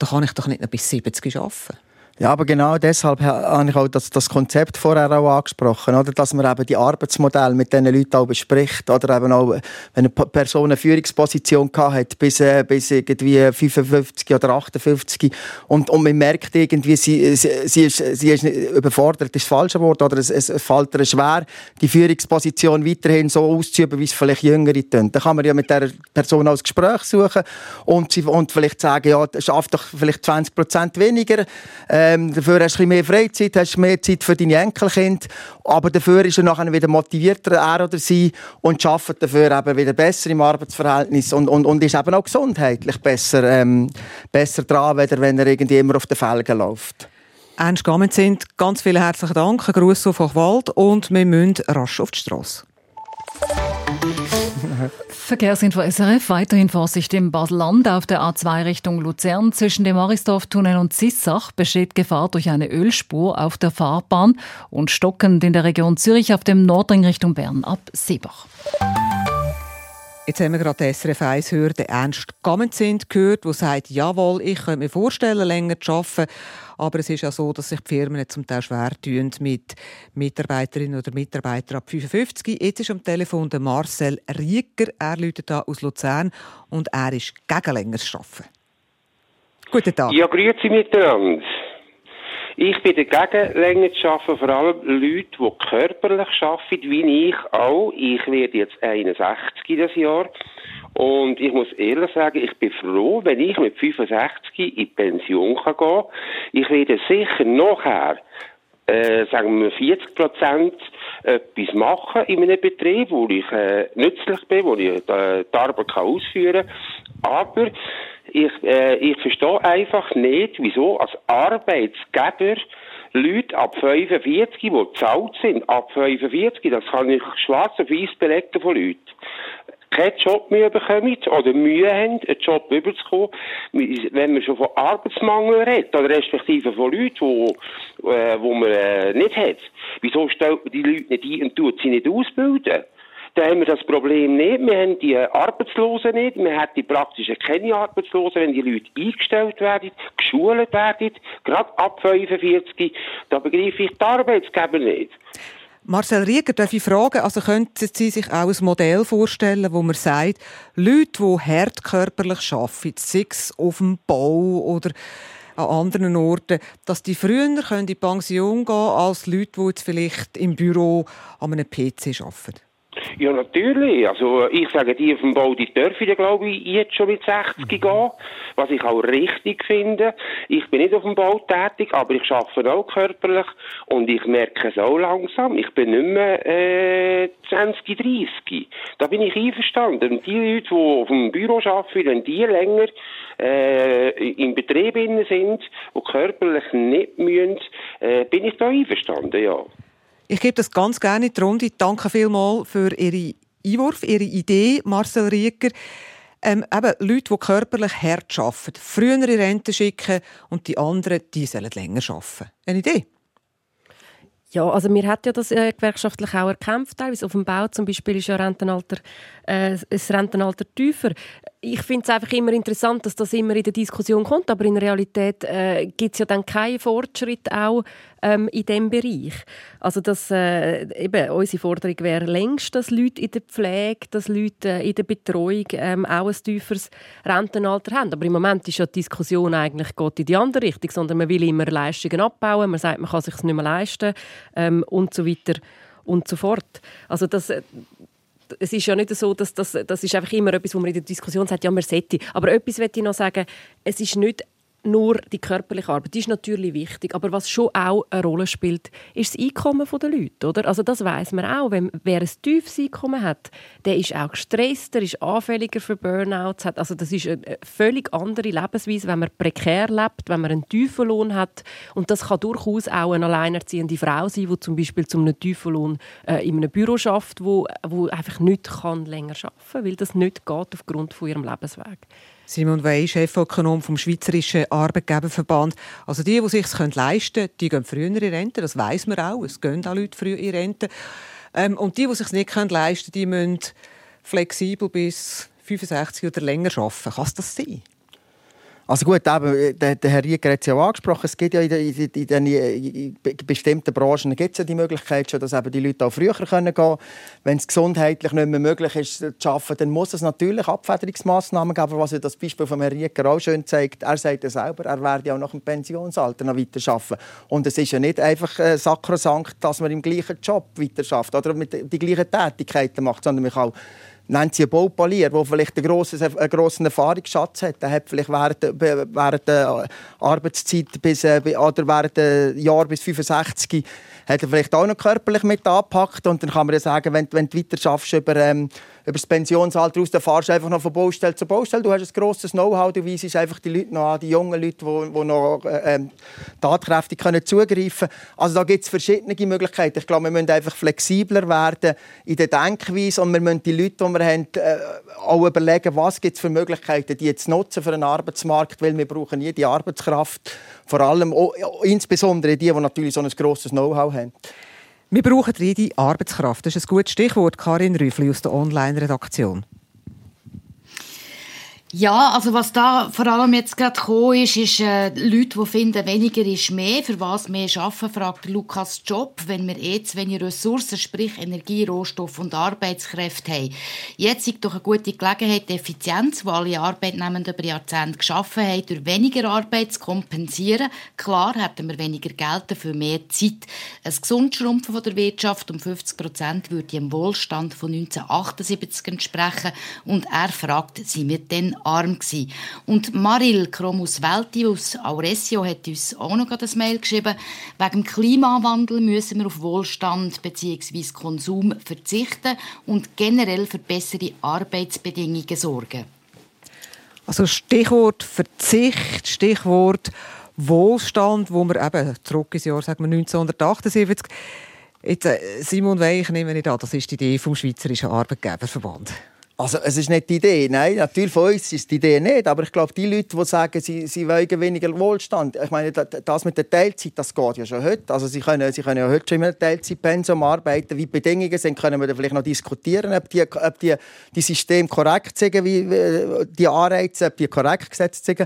da kann ich doch nicht noch bis siebzig arbeiten. Ja, aber genau deshalb habe ich auch das, das Konzept vorher auch angesprochen, oder? Dass man eben die Arbeitsmodelle mit diesen Leuten auch bespricht, oder eben auch, wenn eine Person eine Führungsposition hatte, bis, bis irgendwie fünfundfünfzig oder achtundfünfzig, und, und man merkt irgendwie, sie, sie, sie ist, sie ist nicht, überfordert, ist das falsche Wort, oder es, es fällt ihr schwer, die Führungsposition weiterhin so auszuüben, wie es vielleicht Jüngere tun. Dann kann man ja mit dieser Person auch ein Gespräch suchen und, sie, und vielleicht sagen, ja, schaff doch vielleicht zwanzig Prozent weniger, äh, Ähm, dafür hast du mehr Freizeit, hast mehr Zeit für deine Enkelkinder, aber dafür ist er nachher wieder motivierter, er oder sie, und arbeitet dafür eben wieder besser im Arbeitsverhältnis und, und, und ist eben auch gesundheitlich besser, ähm, besser dran, wenn er irgendwie immer auf den Felgen läuft. Ernst Kamenzind, ganz vielen herzlichen Dank, ein Gruß auf Hochwald und wir müssen rasch auf die Strasse. Verkehrsinfo S R F, weiterhin Vorsicht im Baselland auf der A zwei Richtung Luzern. Zwischen dem Marisdorftunnel und Sissach besteht Gefahr durch eine Ölspur auf der Fahrbahn und stockend in der Region Zürich auf dem Nordring Richtung Bern ab Seebach. Jetzt haben wir gerade den S R F eins Hörer Ernst Kamenzind gehört, der sagt, jawohl, ich könnte mir vorstellen, länger zu arbeiten. Aber es ist ja so, dass sich die Firmen jetzt zum Teil schwer tun mit Mitarbeiterinnen oder Mitarbeitern ab fünfundfünfzig. Jetzt ist am Telefon der Marcel Rieger. Er läutet da aus Luzern und er ist gegen längeres Arbeiten. Guten Tag. Ja, grüezi miteinander. Ich bin dagegen, länger zu arbeiten, vor allem Leute, die körperlich arbeiten, wie ich auch. Ich werde jetzt einundsechzig das Jahr. Und ich muss ehrlich sagen, ich bin froh, wenn ich mit fünfundsechzig in die Pension gehen kann. Ich werde sicher nachher äh, sagen wir vierzig Prozent etwas machen in einem Betrieb, wo ich äh, nützlich bin, wo ich äh, die Arbeit kann ausführen kann. Aber ich, äh, ich verstehe einfach nicht, wieso als Arbeitsgeber Leute ab fünfundvierzig, die bezahlt sind, ab fünfundvierzig, das kann ich schwarz auf weiß belegen von Leuten, keinen Job mehr bekommen oder Mühe haben, einen Job rüberzukommen, wenn man schon von Arbeitsmangel redet, oder respektive von Leuten, die äh, man äh, nicht hat. Wieso stellt man die Leute nicht ein und tut sie nicht ausbilden? Da haben wir das Problem nicht. Wir haben die Arbeitslosen nicht. Wir hätten praktisch keine Arbeitslosen, wenn die Leute eingestellt werden, geschult werden, gerade ab fünfundvierzig. Da begreife ich die Arbeitsgeber nicht. Marcel Rieger, darf ich fragen, also könnten Sie sich auch ein Modell vorstellen, wo man sagt, Leute, die hart körperlich arbeiten, sei es auf dem Bau oder an anderen Orten, dass die früher in die Pension gehen können, als Leute, die jetzt vielleicht im Büro an einem P C arbeiten? Ja, natürlich. Also, ich sage, die auf dem Bau, die dürfen, glaube ich, jetzt schon mit sechzig gehen. Was ich auch richtig finde. Ich bin nicht auf dem Bau tätig, aber ich arbeite auch körperlich. Und ich merke es auch langsam. Ich bin nicht mehr, äh, zwanzig, dreißig. Da bin ich einverstanden. Und die Leute, die auf dem Büro arbeiten, wenn die länger, äh, im Betrieb sind, die körperlich nicht müssen, äh, bin ich da einverstanden, ja. Ich gebe das ganz gerne in die Runde. Danke vielmals für Ihren Einwurf, Ihre Idee, Marcel Rieger. Ähm, eben Leute, die körperlich hart arbeiten, früher in Rente schicken und die anderen, die sollen länger arbeiten. Eine Idee? Ja, also wir haben ja das äh, gewerkschaftlich auch erkämpft. Teilweise auf dem Bau zum Beispiel ist ja Rentenalter, äh, das Rentenalter tiefer. Ich finde es einfach immer interessant, dass das immer in der Diskussion kommt, aber in der Realität äh, gibt es ja dann keinen Fortschritt auch ähm, in diesem Bereich. Also dass, äh, eben, unsere Forderung wäre längst, dass Leute in der Pflege, dass Leute äh, in der Betreuung ähm, auch ein tieferes Rentenalter haben. Aber im Moment ist ja die Diskussion eigentlich geht in die andere Richtung, sondern man will immer Leistungen abbauen, man sagt, man kann es sich nicht mehr leisten. Ähm, und so weiter und so fort. Also das, äh, es ist ja nicht so, dass das, das ist einfach immer etwas, wo man in der Diskussion sagt, ja, man sollte. Aber etwas möchte ich noch sagen, es ist nicht nur die körperliche Arbeit, die ist natürlich wichtig, aber was schon auch eine Rolle spielt, ist das Einkommen der Leute, oder? Also das weiss man auch, wenn, wer ein tiefes Einkommen hat, der ist auch gestresster, ist anfälliger für Burnouts, hat, also das ist eine völlig andere Lebensweise, wenn man prekär lebt, wenn man einen tiefen Lohn hat, und das kann durchaus auch eine alleinerziehende Frau sein, die zum Beispiel zu einem tiefen Lohn äh, in einem Büro schafft, wo, wo einfach nicht kann länger arbeiten kann, weil das nicht geht aufgrund von ihrem Lebensweg. Simon Wey, Chefökonom vom Schweizerischen Arbeitgeberverband. Also die, die sich es leisten können, die gehen früher in Rente. Das weiss man auch. Es gehen auch Leute früher in Rente. Ähm, und die, die sich es nicht leisten können, die müssen flexibel bis fünfundsechzig oder länger arbeiten. Kann es das sein? Also gut, eben, der, der Herr Rieger hat es ja auch angesprochen, es gibt ja in, in, in, den, in bestimmten Branchen gibt's ja die Möglichkeit schon, dass eben die Leute auch früher können gehen können. Wenn es gesundheitlich nicht mehr möglich ist zu arbeiten, dann muss es natürlich Abfederungsmaßnahmen geben, aber was ja das Beispiel von Herrn Rieger auch schön zeigt, er sagt ja selber, er werde ja auch nach dem Pensionsalter noch weiterarbeiten. Und es ist ja nicht einfach äh, sakrosankt, dass man im gleichen Job weiterarbeitet oder mit die gleichen Tätigkeiten macht, sondern man kann auch nennt sie einen Baupalier, der vielleicht einen grossen, einen grossen Erfahrungsschatz hat. Der hat vielleicht während, während der Arbeitszeit bis, oder während dem Jahr bis fünfundsechzig hat er vielleicht auch noch körperlich mit angepackt. Und dann kann man ja sagen, wenn, wenn du weiter schaffst über, ähm, über das Pensionsalter aus, dann fährst du einfach noch von Baustelle zu Baustelle. Du hast ein grosses Know-how, du weisst einfach die Leute noch an, die jungen Leute, die, die noch ähm, tatkräftig können zugreifen können. Also da gibt es verschiedene Möglichkeiten. Ich glaube, wir müssen einfach flexibler werden in der Denkweise und wir müssen die Leute, die wir haben, äh, auch überlegen, was gibt es für Möglichkeiten, die jetzt nutzen für den Arbeitsmarkt, weil wir brauchen jede Arbeitskraft, vor allem oh, insbesondere die, die natürlich so ein grosses Know-how haben. Wir brauchen jede Arbeitskraft. Das ist ein gutes Stichwort. Karin Rüffli aus der Online-Redaktion. Ja, also was da vor allem jetzt gerade gekommen ist, ist äh, Leute, die finden, weniger ist mehr. Für was mehr arbeiten, fragt Lukas Job, wenn wir eh zu wenig Ressourcen, sprich Energie, Rohstoffe und Arbeitskräfte haben. Jetzt ist doch eine gute Gelegenheit, die Effizienz, die alle Arbeitnehmenden über Jahrzehnte geschaffen haben, durch weniger Arbeit zu kompensieren. Klar hätten wir weniger Geld, dafür mehr Zeit. Ein gesundes Schrumpfen der Wirtschaft um fünfzig Prozent würde dem Wohlstand von neunzehnhundertachtundsiebzig entsprechen. Und er fragt, sind wir denn arm gsi. Und Maril Kromus Welti aus Auresio hat uns auch noch ein Mail geschrieben. Wegen dem Klimawandel müssen wir auf Wohlstand bzw. Konsum verzichten und generell für bessere Arbeitsbedingungen sorgen. Also Stichwort Verzicht, Stichwort Wohlstand, wo wir eben zurück ins Jahr sagen wir neunzehnhundertachtundsiebzig. Jetzt, Simon Wey, ich nehme nicht an, das ist die Idee vom Schweizerischen Arbeitgeberverband. Also es ist nicht die Idee, nein, natürlich von uns ist die Idee nicht, aber ich glaube, die Leute, die sagen, sie, sie wollen weniger Wohlstand, ich meine, das mit der Teilzeit, das geht ja schon heute, also sie können, sie können ja heute schon mit Teilzeitpensum arbeiten, wie die Bedingungen sind, können wir da vielleicht noch diskutieren, ob die, ob die, die Systeme korrekt sind, wie die Anreize, ob die korrekt gesetzt sind.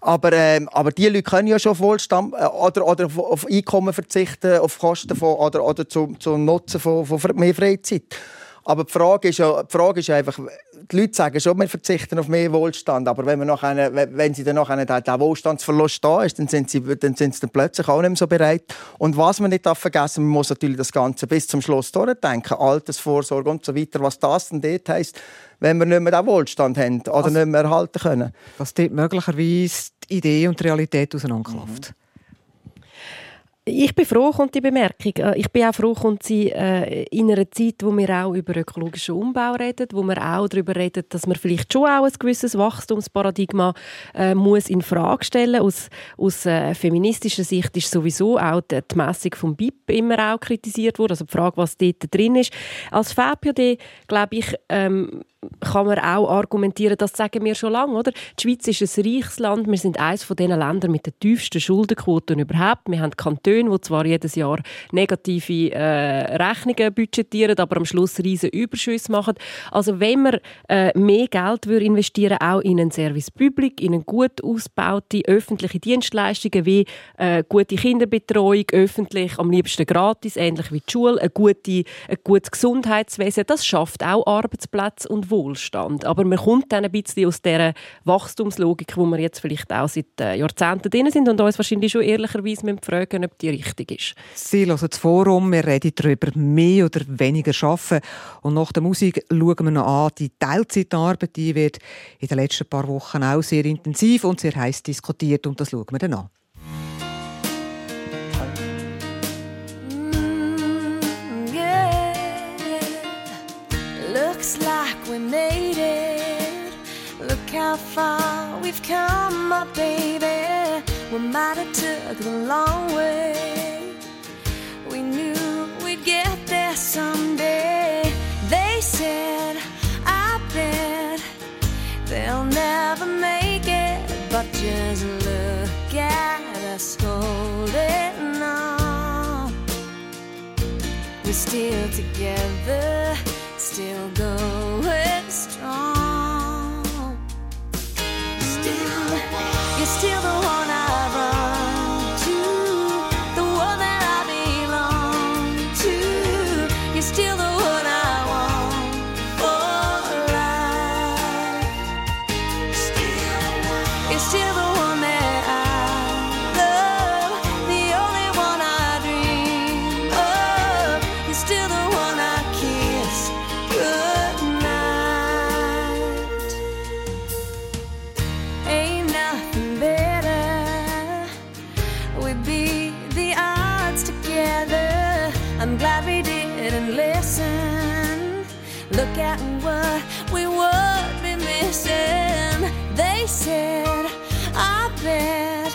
Aber, ähm, aber diese Leute können ja schon auf Wohlstand äh, oder, oder auf, auf Einkommen verzichten, auf Kosten von, oder, oder zum, zum Nutzen von, von mehr Freizeit. Aber die Frage ist ja, die Frage ist einfach, die Leute sagen schon, wir verzichten auf mehr Wohlstand, aber wenn, wir noch eine, wenn sie dann noch einen Wohlstandsverlust da ist, dann sind sie dann, sind sie dann plötzlich auch nicht mehr so bereit. Und was man nicht vergessen darf, man muss natürlich das Ganze bis zum Schluss durchdenken, Altersvorsorge und so weiter, was das denn dort heisst, wenn wir nicht mehr den Wohlstand haben oder also, nicht mehr erhalten können. Was dort möglicherweise die Idee und die Realität auseinanderklafft. Mhm. Ich bin froh, kommt die Bemerkung. Ich bin auch froh, kommt sie äh, in einer Zeit, wo wir auch über ökologischen Umbau reden, wo wir auch darüber reden, dass man vielleicht schon auch ein gewisses Wachstumsparadigma äh, muss in Frage stellen. Aus, aus äh, feministischer Sicht ist sowieso auch die, die Messung vom B I P immer auch kritisiert worden. Also die Frage, was dort drin ist. Als V P O D, glaube ich, ähm, kann man auch argumentieren, das sagen wir schon lange, oder? Die Schweiz ist ein reiches Land, wir sind eines von den Ländern mit der tiefsten Schuldenquote überhaupt. Wir haben Kantone, die zwar jedes Jahr negative äh, Rechnungen budgetieren, aber am Schluss riesen Überschüsse machen. Also wenn man äh, mehr Geld würde investieren, auch in einen Service Public, in eine gut ausgebaute öffentliche Dienstleistungen wie äh, gute Kinderbetreuung, öffentlich, am liebsten gratis, ähnlich wie die Schule, ein, gute, ein gutes Gesundheitswesen, das schafft auch Arbeitsplätze und Wohlstand. Aber man kommt dann ein bisschen aus dieser Wachstumslogik, wo wir jetzt vielleicht auch seit Jahrzehnten drin sind und uns wahrscheinlich schon ehrlicherweise fragen, ob die richtig ist. Sie hören das Forum, wir reden darüber, mehr oder weniger arbeiten. Und nach der Musik schauen wir noch an, die Teilzeitarbeit, die wird in den letzten paar Wochen auch sehr intensiv und sehr heiß diskutiert und das schauen wir dann an. Looks like we made it. Look how far we've come, my baby. We might have took the long way. We knew we'd get there someday. They said, I bet they'll never make it. But just look at us holding on. We're still together, still going strong. Still, you're still the one I run to, the one that I belong to. You're still the one I want for life. Still, you're still the one that I love, the only one I dream of. You're still the one I kiss. Good night. Ain't nothing better. We beat the odds together. I'm glad we didn't listen. Look at what we would be missing. They said, I bet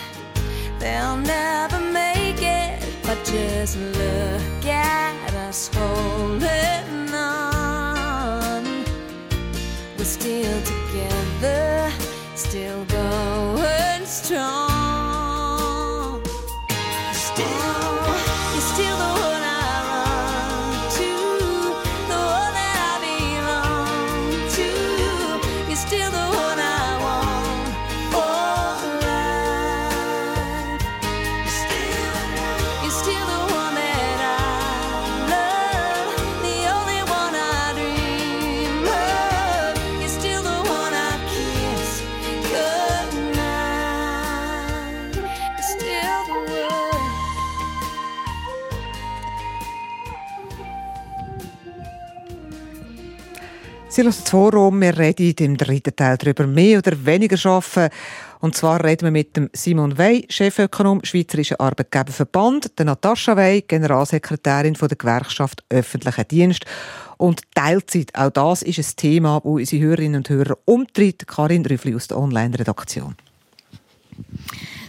they'll never make it. But just look at us holding on. We're still together, still going strong. Still, you're still the one I run to, the one that I belong to. You're still the one I want for life. Still, you're still the one that I Sie hören das Forum, wir reden im dritten Teil darüber, mehr oder weniger arbeiten. Und zwar reden wir mit dem Simon Wey, Chefökonom, Schweizerischer Arbeitgeberverband, der Natascha Wey, Generalsekretärin der Gewerkschaft Öffentlicher Dienst und Teilzeit. Auch das ist ein Thema, das unsere Hörerinnen und Hörer umtreibt. Karin Rüffli aus der Online-Redaktion.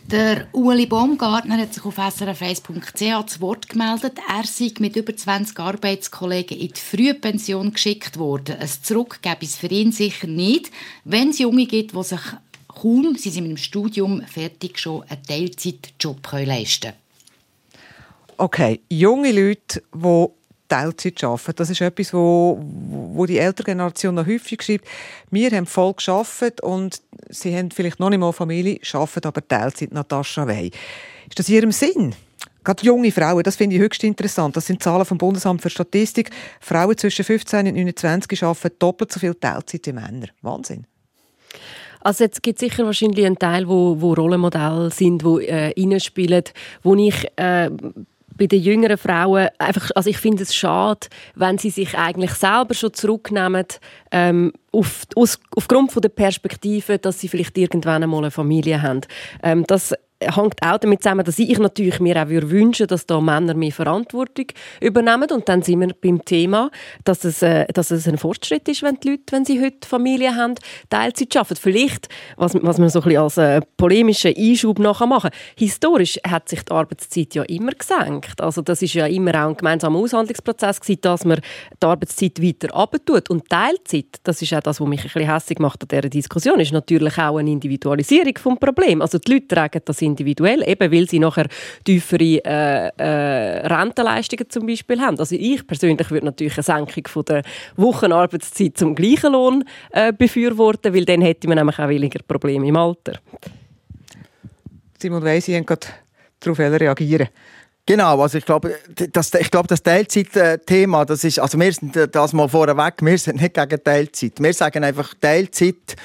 Der Ueli Baumgartner hat sich auf S R F eins Punkt C H zu Wort gemeldet. Er sei mit über zwanzig Arbeitskollegen in die Frühpension geschickt worden. Ein Zurück gäbe es für ihn sicher nicht, wenn es Junge gibt, die sich kaum, sie sind mit dem Studium fertig, schon einen Teilzeitjob leisten können. Okay, junge Leute, die Teilzeit arbeiten. Das ist etwas, wo, wo die ältere Generation noch häufig schreibt. Wir haben voll gearbeitet und sie haben vielleicht noch nicht mal Familie, arbeiten aber Teilzeit. Natascha Wey, ist das in Ihrem Sinn? Gerade junge Frauen, das finde ich höchst interessant. Das sind Zahlen vom Bundesamt für Statistik. Frauen zwischen fünfzehn und neunundzwanzig arbeiten doppelt so viel Teilzeit wie Männer. Wahnsinn. Also jetzt gibt es sicher wahrscheinlich einen Teil, wo, wo Rollenmodelle sind, die äh, reinspielen, wo ich... Äh, bei den jüngeren Frauen, einfach, also ich finde es schade, wenn sie sich eigentlich selber schon zurücknehmen, ähm, auf, aus, aufgrund von der Perspektive, dass sie vielleicht irgendwann einmal eine Familie haben. Ähm, das hängt auch damit zusammen, dass ich natürlich mir auch wünsche, dass da Männer mehr Verantwortung übernehmen. Und dann sind wir beim Thema, dass es, äh, dass es ein Fortschritt ist, wenn die Leute, wenn sie heute Familie haben, Teilzeit arbeiten. Vielleicht, was, was man so ein bisschen als äh, polemischen Einschub nachher machen kann. Historisch hat sich die Arbeitszeit ja immer gesenkt. Also das ist ja immer auch ein gemeinsamer Aushandlungsprozess gewesen, dass man die Arbeitszeit weiter runtertut. Und Teilzeit, das ist auch das, was mich ein bisschen hässig macht an dieser Diskussion, ist natürlich auch eine Individualisierung des Problems. Also die Leute tragen das in individuell, eben weil sie nachher tiefere äh, äh, Rentenleistungen zum Beispiel haben. Also ich persönlich würde natürlich eine Senkung von der Wochenarbeitszeit zum gleichen Lohn äh, befürworten, weil dann hätte man nämlich auch weniger Probleme im Alter. Simon Wey, Sie haben gerade darauf reagieren. Genau, also ich glaube, das, ich glaube, das Teilzeitthema, das ist, also wir sind das mal vorweg, wir sind nicht gegen Teilzeit. Wir sagen einfach Teilzeit.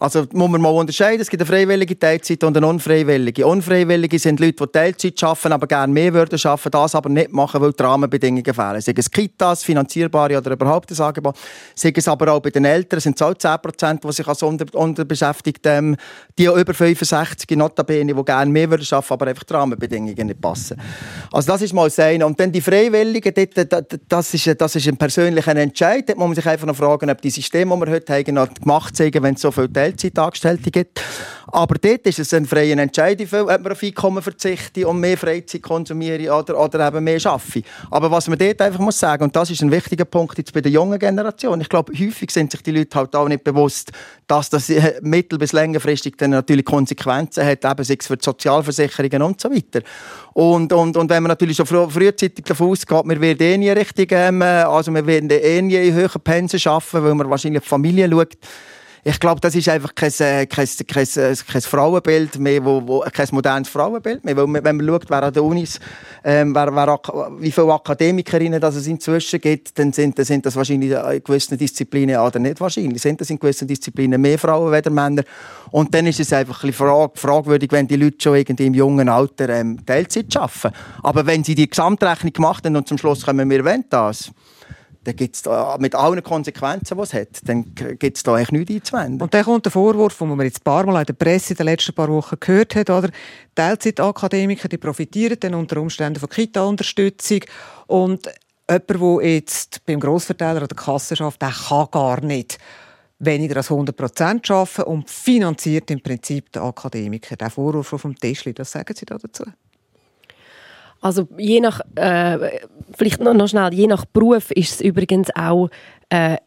Also muss man mal unterscheiden, es gibt eine freiwillige Teilzeit und eine unfreiwillige. Unfreiwillige sind Leute, die Teilzeit arbeiten, aber gerne mehr würden arbeiten, das aber nicht machen, weil die Rahmenbedingungen fehlen. Sei es Kitas, finanzierbare oder überhaupt ein Angebot. Sei es aber auch bei den Eltern, sind es auch zehn Prozent, die sich als unter, unterbeschäftigt ähm, die über fünfundsechzig, notabene, die gerne mehr würden arbeiten, aber einfach die Rahmenbedingungen nicht passen. Also das ist mal das eine. Und dann die Freiwilligen, das ist, das ist ein persönlicher Entscheid. Dort muss man sich einfach noch fragen, ob die Systeme, die wir heute haben, noch gemacht sind, wenn es so viel Teilzeit Teilzeitangestellte gibt. Aber dort ist es ein freier Entscheid, ob man auf Einkommen verzichtet und mehr Freizeit konsumiere oder, oder eben mehr arbeite. Aber was man dort einfach muss sagen, und das ist ein wichtiger Punkt jetzt bei der jungen Generation, ich glaube, häufig sind sich die Leute halt auch nicht bewusst, dass das mittel- bis längerfristig dann natürlich Konsequenzen hat, eben sei es für die Sozialversicherungen und so weiter. Und, und, und wenn man natürlich schon früh, frühzeitig davon ausgeht, wir werden eh nie richtig, ähm, also wir werden eh nie in höheren Pensen arbeiten, weil man wahrscheinlich die Familie schaut. Ich glaube, das ist einfach kein, kein, kein, kein Frauenbild mehr, wo, wo, kein modernes Frauenbild mehr. Weil, wenn man schaut, wer an der Unis, ähm, wer, wer, wie viele Akademikerinnen das es inzwischen gibt, dann sind, dann sind das wahrscheinlich in gewissen Disziplinen, oder nicht wahrscheinlich, sind das in gewissen Disziplinen mehr Frauen als Männer. Und dann ist es einfach ein bisschen frag, fragwürdig, wenn die Leute schon irgendwie im jungen Alter ähm, Teilzeit arbeiten. Aber wenn sie die Gesamtrechnung gemacht haben und zum Schluss kommen wir, wenn das... Dann gibt es mit allen Konsequenzen, die es hat, dann gibt es da eigentlich nichts einzuwenden. Und dann kommt der Vorwurf, den wir jetzt ein paar Mal in der Presse in den letzten paar Wochen gehört haben, oder? Teilzeitakademiker, die profitieren dann unter Umständen von Kita-Unterstützung und jemand, der jetzt beim Grossverteiler an der Kasse arbeitet, der kann gar nicht weniger als hundert Prozent arbeiten und finanziert im Prinzip den Akademiker. Der Vorwurf vom Tischli, was sagen Sie da dazu? Also je nach, äh, vielleicht noch, noch schnell, je nach Beruf ist es übrigens auch äh,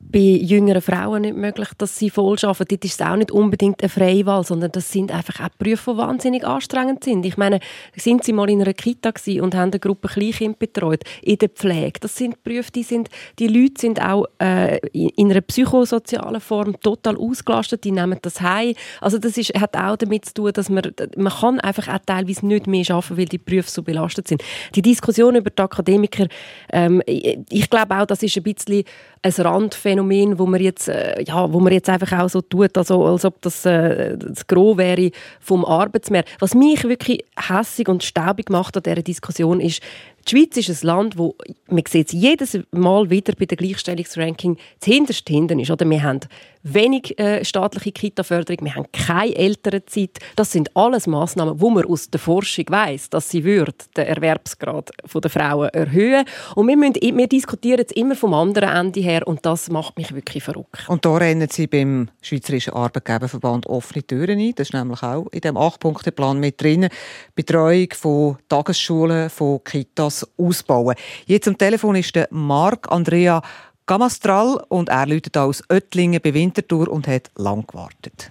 bei jüngeren Frauen nicht möglich, dass sie voll arbeiten. Dort ist es auch nicht unbedingt eine Freiwahl, sondern das sind einfach auch Berufe, die wahnsinnig anstrengend sind. Ich meine, sind sie mal in einer Kita gewesen und haben eine Gruppe Kleinkinder betreut, in der Pflege. Das sind Berufe, die sind, die Leute sind auch äh, in einer psychosozialen Form total ausgelastet, die nehmen das heim. Also das ist, hat auch damit zu tun, dass man, man kann einfach auch teilweise nicht mehr arbeiten, weil die Berufe so belastet sind. Die Diskussion über die Akademiker, ähm, ich glaube auch, das ist ein bisschen ein Randphänomen, wo man jetzt, äh, ja, wo man jetzt einfach auch so tut, also, als ob das, äh, das Gros wäre vom Arbeitsmarkt. Was mich wirklich hässig und staubig macht an dieser Diskussion ist, Die Schweiz ist ein Land, wo man sieht jedes Mal wieder bei den Gleichstellungsranking zuhinterst hinten ist. Oder wir haben wenig äh, staatliche Kita-Förderung, wir haben keine Elternzeit. Das sind alles Massnahmen, wo man aus der Forschung weiss, dass sie würd den Erwerbsgrad der Frauen erhöhen. Und wir, müssen, wir diskutieren jetzt immer vom anderen Ende her und das macht mich wirklich verrückt. Und da rennen Sie beim Schweizerischen Arbeitgeberverband offene Türen ein. Das ist nämlich auch in diesem Acht-Punkte-Plan mit drin. Betreuung von Tagesschulen, von Kitas ausbauen. Jetzt am Telefon ist der Marc-Andrea Gamastral und er läutet aus Oettlingen bei Winterthur und hat lang gewartet.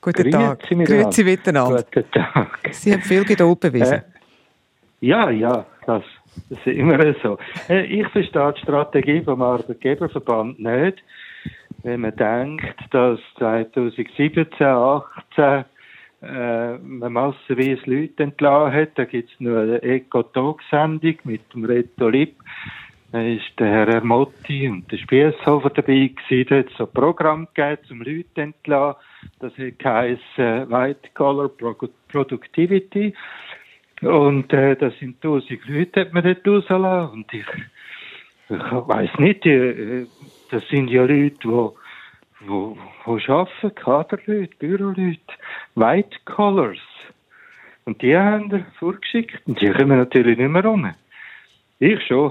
Guten Tag. Sie Grüezi miteinander. Guten Tag. Sie haben viel Geduld bewiesen. Äh, ja, ja, das ist immer so. Ich verstehe die Strategie vom Arbeitgeberverband nicht, wenn man denkt, dass zweitausendsiebzehn, achtzehn Äh, man massenweise Leute entlassen hat. Da gibt es noch eine Eco-Talk-Sendung mit dem Reto Lipp. Da war der Herr Ermotti und der Spiesshofer dabei gewesen. Da hat es so ein Programm gegeben, um Leute zu entlassen. Das heisst äh, White Collar Productivity. Und äh, das sind tausend Leute, hat man dort rausgelassen. Und ich, ich weiss nicht, äh, das sind ja Leute, die Wo, wo arbeiten Kaderleute, Büroleute, White Collars. Und die haben wir vorgeschickt und die kommen natürlich nicht mehr rum. Ich schon.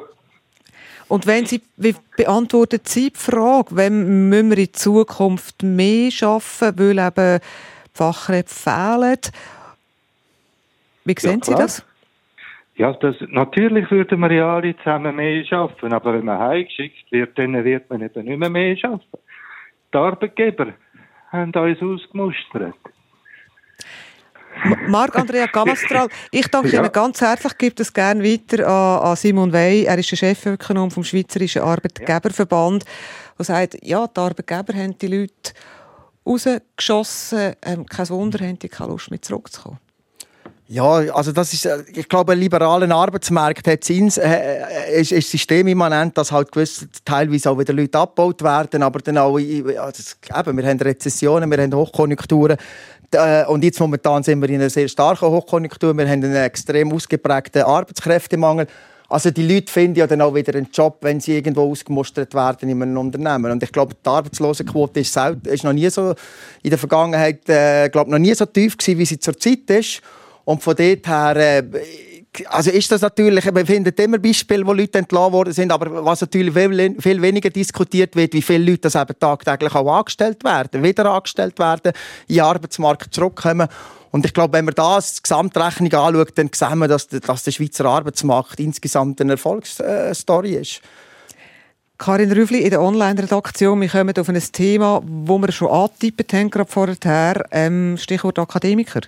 Und wenn Sie, wie beantworten Sie die Frage, wenn müssen wir in Zukunft mehr arbeiten, weil eben Fachkräfte fehlen? Wie sehen ja, Sie das? Ja, das, natürlich würden wir ja alle zusammen mehr arbeiten, aber wenn man heimgeschickt wird, dann wird man eben nicht mehr mehr arbeiten. Die Arbeitgeber haben uns ausgemustert. Marc-Andrea Gamastral, ich danke ja. Ihnen ganz herzlich, ich gebe das gerne weiter an Simon Wey. Er ist der Chefökonom vom Schweizerischen Arbeitgeberverband, der sagt, ja, die Arbeitgeber haben die Leute rausgeschossen. Ähm, kein Wunder, haben die keine Lust mehr zurückzukommen. Ja, also das ist, ich glaube, im liberalen Arbeitsmarkt hat's ins, äh, ist, ist systemimmanent, dass halt gewisse, teilweise auch wieder Leute abgebaut werden, aber dann auch, also, eben, wir haben Rezessionen, wir haben Hochkonjunkturen, äh, und jetzt momentan sind wir in einer sehr starken Hochkonjunktur, wir haben einen extrem ausgeprägten Arbeitskräftemangel. Also die Leute finden ja dann auch wieder einen Job, wenn sie irgendwo ausgemustert werden in einem Unternehmen. Und ich glaube, die Arbeitslosenquote ist, selten, ist noch nie so, in der Vergangenheit, äh, glaube noch nie so tief gewesen, wie sie zurzeit ist. Und von dort her, also ist das natürlich, man findet immer Beispiele, wo Leute entlassen worden sind, aber was natürlich viel, viel weniger diskutiert wird, wie viele Leute das eben tagtäglich auch angestellt werden, wieder angestellt werden, in den Arbeitsmarkt zurückkommen. Und ich glaube, wenn man das die Gesamtrechnung anschaut, dann sehen wir, dass, dass der Schweizer Arbeitsmarkt insgesamt eine Erfolgsstory ist. Karin Rüffli, in der Online-Redaktion, wir kommen auf ein Thema, das wir schon angetippt haben, gerade vorher, ähm, Stichwort Akademiker.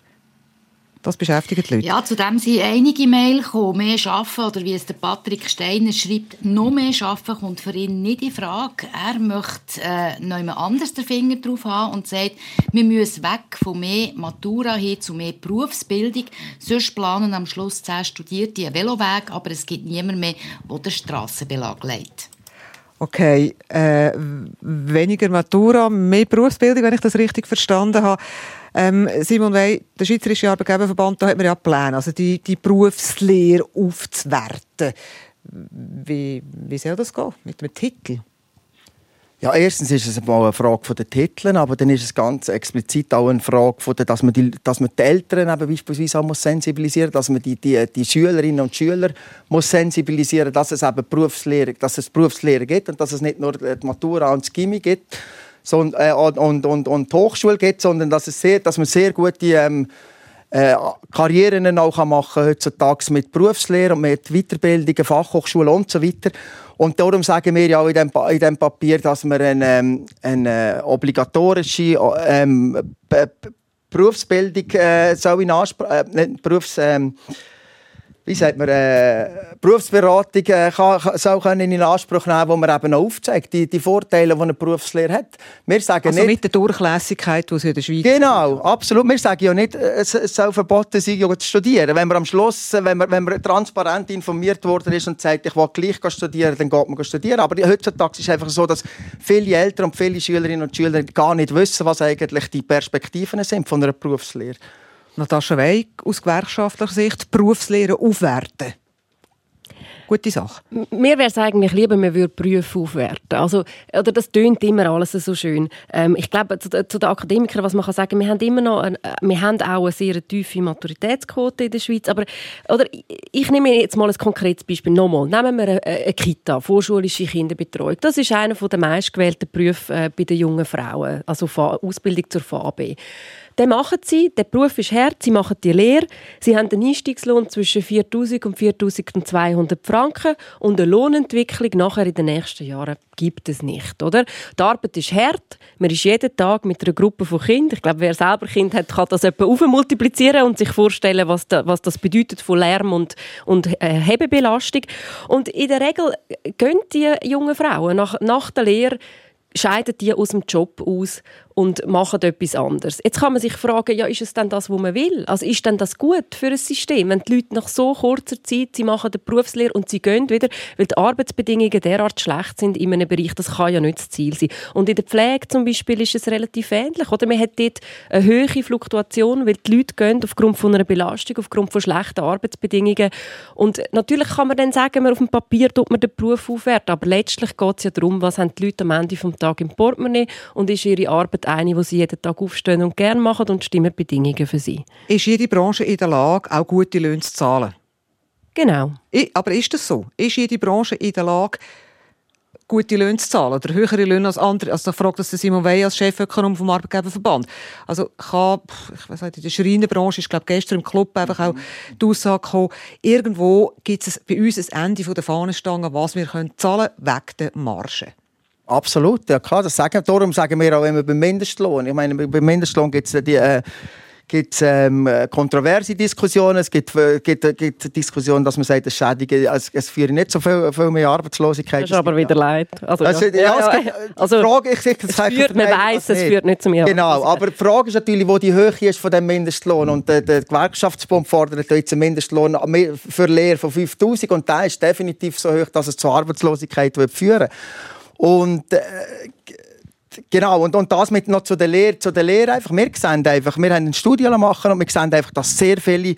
Das beschäftigt die Leute. Ja, zu dem sind einige Mail gekommen. Mehr arbeiten, oder wie es der Patrick Steiner schreibt, noch mehr arbeiten kommt für ihn nicht in Frage. Er möchte äh, noch jemand anders den Finger drauf haben und sagt, wir müssen weg von mehr Matura hin zu mehr Berufsbildung. Sonst planen am Schluss zehn Studierte einen Veloweg, aber es gibt niemanden mehr, der den Strassenbelag legt. Okay, äh, weniger Matura, mehr Berufsbildung, wenn ich das richtig verstanden habe. Ähm, Simon Wey, der Schweizerische Arbeitgeberverband, da hat man ja Pläne, also die, die Berufslehre aufzuwerten. Wie, wie soll das gehen mit dem Titel? Ja, erstens ist es mal eine Frage von den Titeln, aber dann ist es ganz explizit auch eine Frage, von der, dass, man die, dass man die Eltern eben beispielsweise auch muss sensibilisieren, dass man die, die, die Schülerinnen und Schüler muss sensibilisieren, dass es eben Berufslehre, dass es Berufslehre gibt und dass es nicht nur die Matura und das Gymi gibt, so, äh, und, und, und die Hochschule gibt, sondern dass, es sehr, dass man sehr gute ähm, äh, Karrieren auch machen kann heutzutage mit Berufslehre und mit Weiterbildungen, Fachhochschulen und so weiter. Und darum sagen wir ja auch in dem, in dem Papier, dass wir eine, eine obligatorische ähm, Berufsbildung äh, soll in Anspruch, äh, Berufs, ähm, wie sagt man, äh, Berufsberatung äh, kann, soll können in Anspruch nehmen, wo man eben auch aufzeigt, die, die Vorteile, die eine Berufslehre hat. Wir sagen also nicht, mit der Durchlässigkeit, die es in der Schweiz Genau, hat. Absolut. Wir sagen ja nicht, es soll verboten sein, zu studieren. Wenn man am Schluss, wenn man, wenn man transparent informiert worden ist und sagt, ich will gleich studieren, dann geht man studieren. Aber heutzutage ist es einfach so, dass viele Eltern und viele Schülerinnen und Schüler gar nicht wissen, was eigentlich die Perspektiven sind von einer Berufslehre. Natascha Wey, aus gewerkschaftlicher Sicht, Berufslehre aufwerten. gute Sache. Mir wäre es eigentlich lieber, man würde Berufe aufwerten. Also, oder das tönt immer alles so schön. Ähm, ich glaube, zu, zu den Akademikern, was man kann sagen, wir haben immer noch ein, wir haben auch eine sehr tiefe Maturitätsquote in der Schweiz. Aber, oder, ich nehme jetzt mal ein konkretes Beispiel. Nochmal, nehmen wir eine, eine Kita, vorschulische Kinderbetreuung. Das ist einer der meistgewählten Berufe bei den jungen Frauen, also Ausbildung zur V A B. Den machen sie, der Beruf ist hart, sie machen die Lehre, sie haben einen Einstiegslohn zwischen viertausend und viertausendzweihundert Franken und eine Lohnentwicklung nachher in den nächsten Jahren gibt es nicht, oder? Die Arbeit ist hart, man ist jeden Tag mit einer Gruppe von Kindern, ich glaube, wer selber Kind hat, kann das etwa aufmultiplizieren und sich vorstellen, was das bedeutet von Lärm und, und Hebebelastung. Und in der Regel gehen die jungen Frauen nach, nach der Lehre, scheiden die aus dem Job aus und machen etwas anderes. Jetzt kann man sich fragen, ja, ist es denn das, was man will? Also ist denn das gut für ein System, wenn die Leute nach so kurzer Zeit, sie machen eine Berufslehre und sie gehen wieder, weil die Arbeitsbedingungen derart schlecht sind in einem Bereich, das kann ja nicht das Ziel sein. Und in der Pflege zum Beispiel ist es relativ ähnlich, oder? Man hat dort eine hohe Fluktuation, weil die Leute gehen aufgrund von einer Belastung, aufgrund von schlechten Arbeitsbedingungen. Und natürlich kann man dann sagen, man auf dem Papier tut man den Beruf aufwerten, aber letztlich geht es ja darum, was haben die Leute am Ende vom Tag im Portemonnaie und ist ihre Arbeit eine, die sie jeden Tag aufstehen und gerne machen und stimmen Bedingungen für sie. Ist jede Branche in der Lage, auch gute Löhne zu zahlen? Genau. Aber ist das so? Ist jede Branche in der Lage, gute Löhne zu zahlen oder höhere Löhne als andere? Also da fragt das Simon Wey als Chefökonom vom Arbeitgeberverband. Also kann, ich weiss nicht, in der Schreinerbranche ist glaube gestern im Club einfach auch die Aussage gekommen, irgendwo gibt es bei uns ein Ende von der Fahnenstange, was wir können zahlen wegen der Marge. Absolut, ja klar, das sagen, darum sagen wir auch immer beim Mindestlohn. Ich meine, beim Mindestlohn gibt es die äh, gibt's, ähm, kontroverse Diskussionen, es gibt, äh, gibt, gibt Diskussionen, dass man sagt, es schädige, es, es führe nicht so viel, viel mehr Arbeitslosigkeit. Das ist aber wieder leid. Also, also, ja. Ja, es gibt, also die Frage, ich, ich, es führt, man weiss, es führt nicht zu mehr. Genau, aber die Frage ist natürlich, wo die Höhe ist von dem Mindestlohn. Und der, der Gewerkschaftsbund fordert jetzt einen Mindestlohn für Lehre von fünftausend und der ist definitiv so hoch, dass es zu Arbeitslosigkeit führen wird. Und äh, genau und, und das mit noch zu der Lehre, zu der Lehre einfach. Wir sehen einfach, wir haben ein Studium machen und wir sehen einfach, dass sehr viele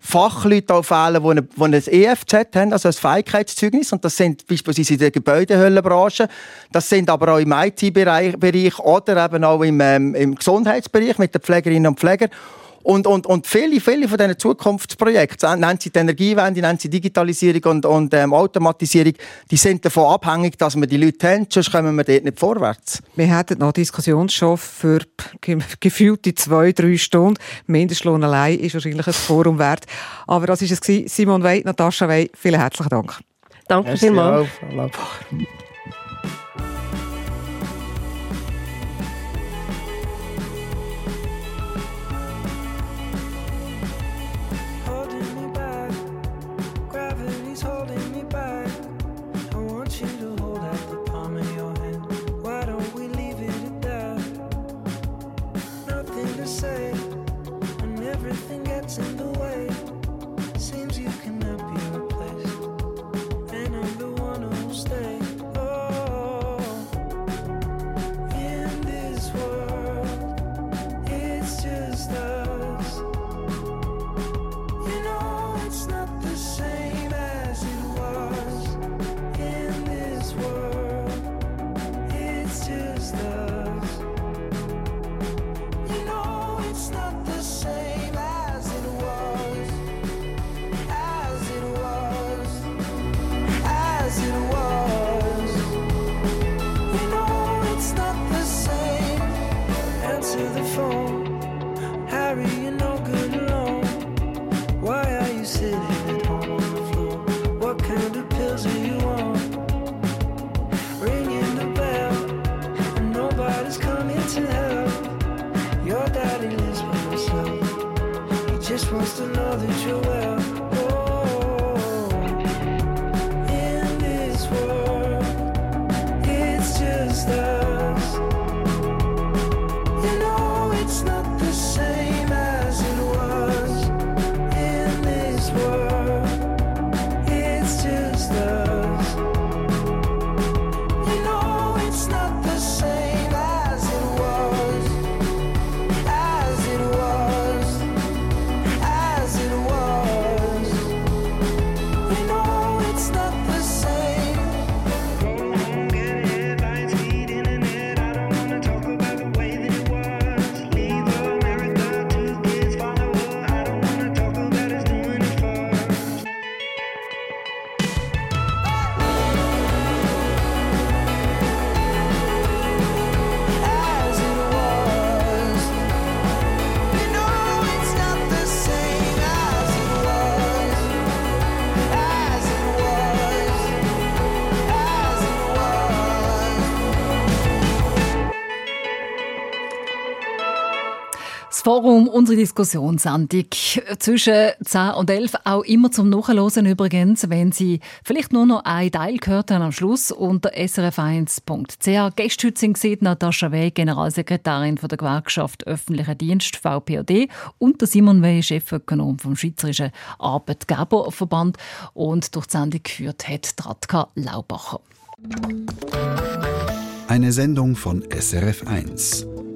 Fachleute auch fehlen, die eine, die ein E F Z haben, also ein Fähigkeitszeugnis. Und das sind beispielsweise in der Gebäudehöllenbranche. Das sind aber auch im I T-Bereich oder eben auch im, ähm, im Gesundheitsbereich mit den Pflegerinnen und Pflegern. Und, und, und viele, viele von diesen Zukunftsprojekten, nennen sie die Energiewende, nennen sie Digitalisierung und, und ähm, Automatisierung, die sind davon abhängig, dass wir die Leute haben, sonst kommen wir dort nicht vorwärts. Wir hätten noch Diskussionsstoff für gefühlte zwei, drei Stunden. Mindestlohn allein ist wahrscheinlich ein Forum wert. Aber das war es. Simon Wey, Natascha Wey, vielen herzlichen Dank. Danke vielmals. It's not Das Forum, unsere Diskussionssendung, zwischen zehn und elf, auch immer zum Nachhören übrigens, wenn Sie vielleicht nur noch einen Teil gehört haben am Schluss, unter S R F eins Punkt C H. Gäste heute sind Natascha Wey, Generalsekretärin der Gewerkschaft Öffentlicher Dienst, V P O D, und Simon Wey, Chefökonom vom Schweizerischen Arbeitgeberverband. Und durch die Sendung geführt hat Radka Laubacher. Eine Sendung von S R F eins.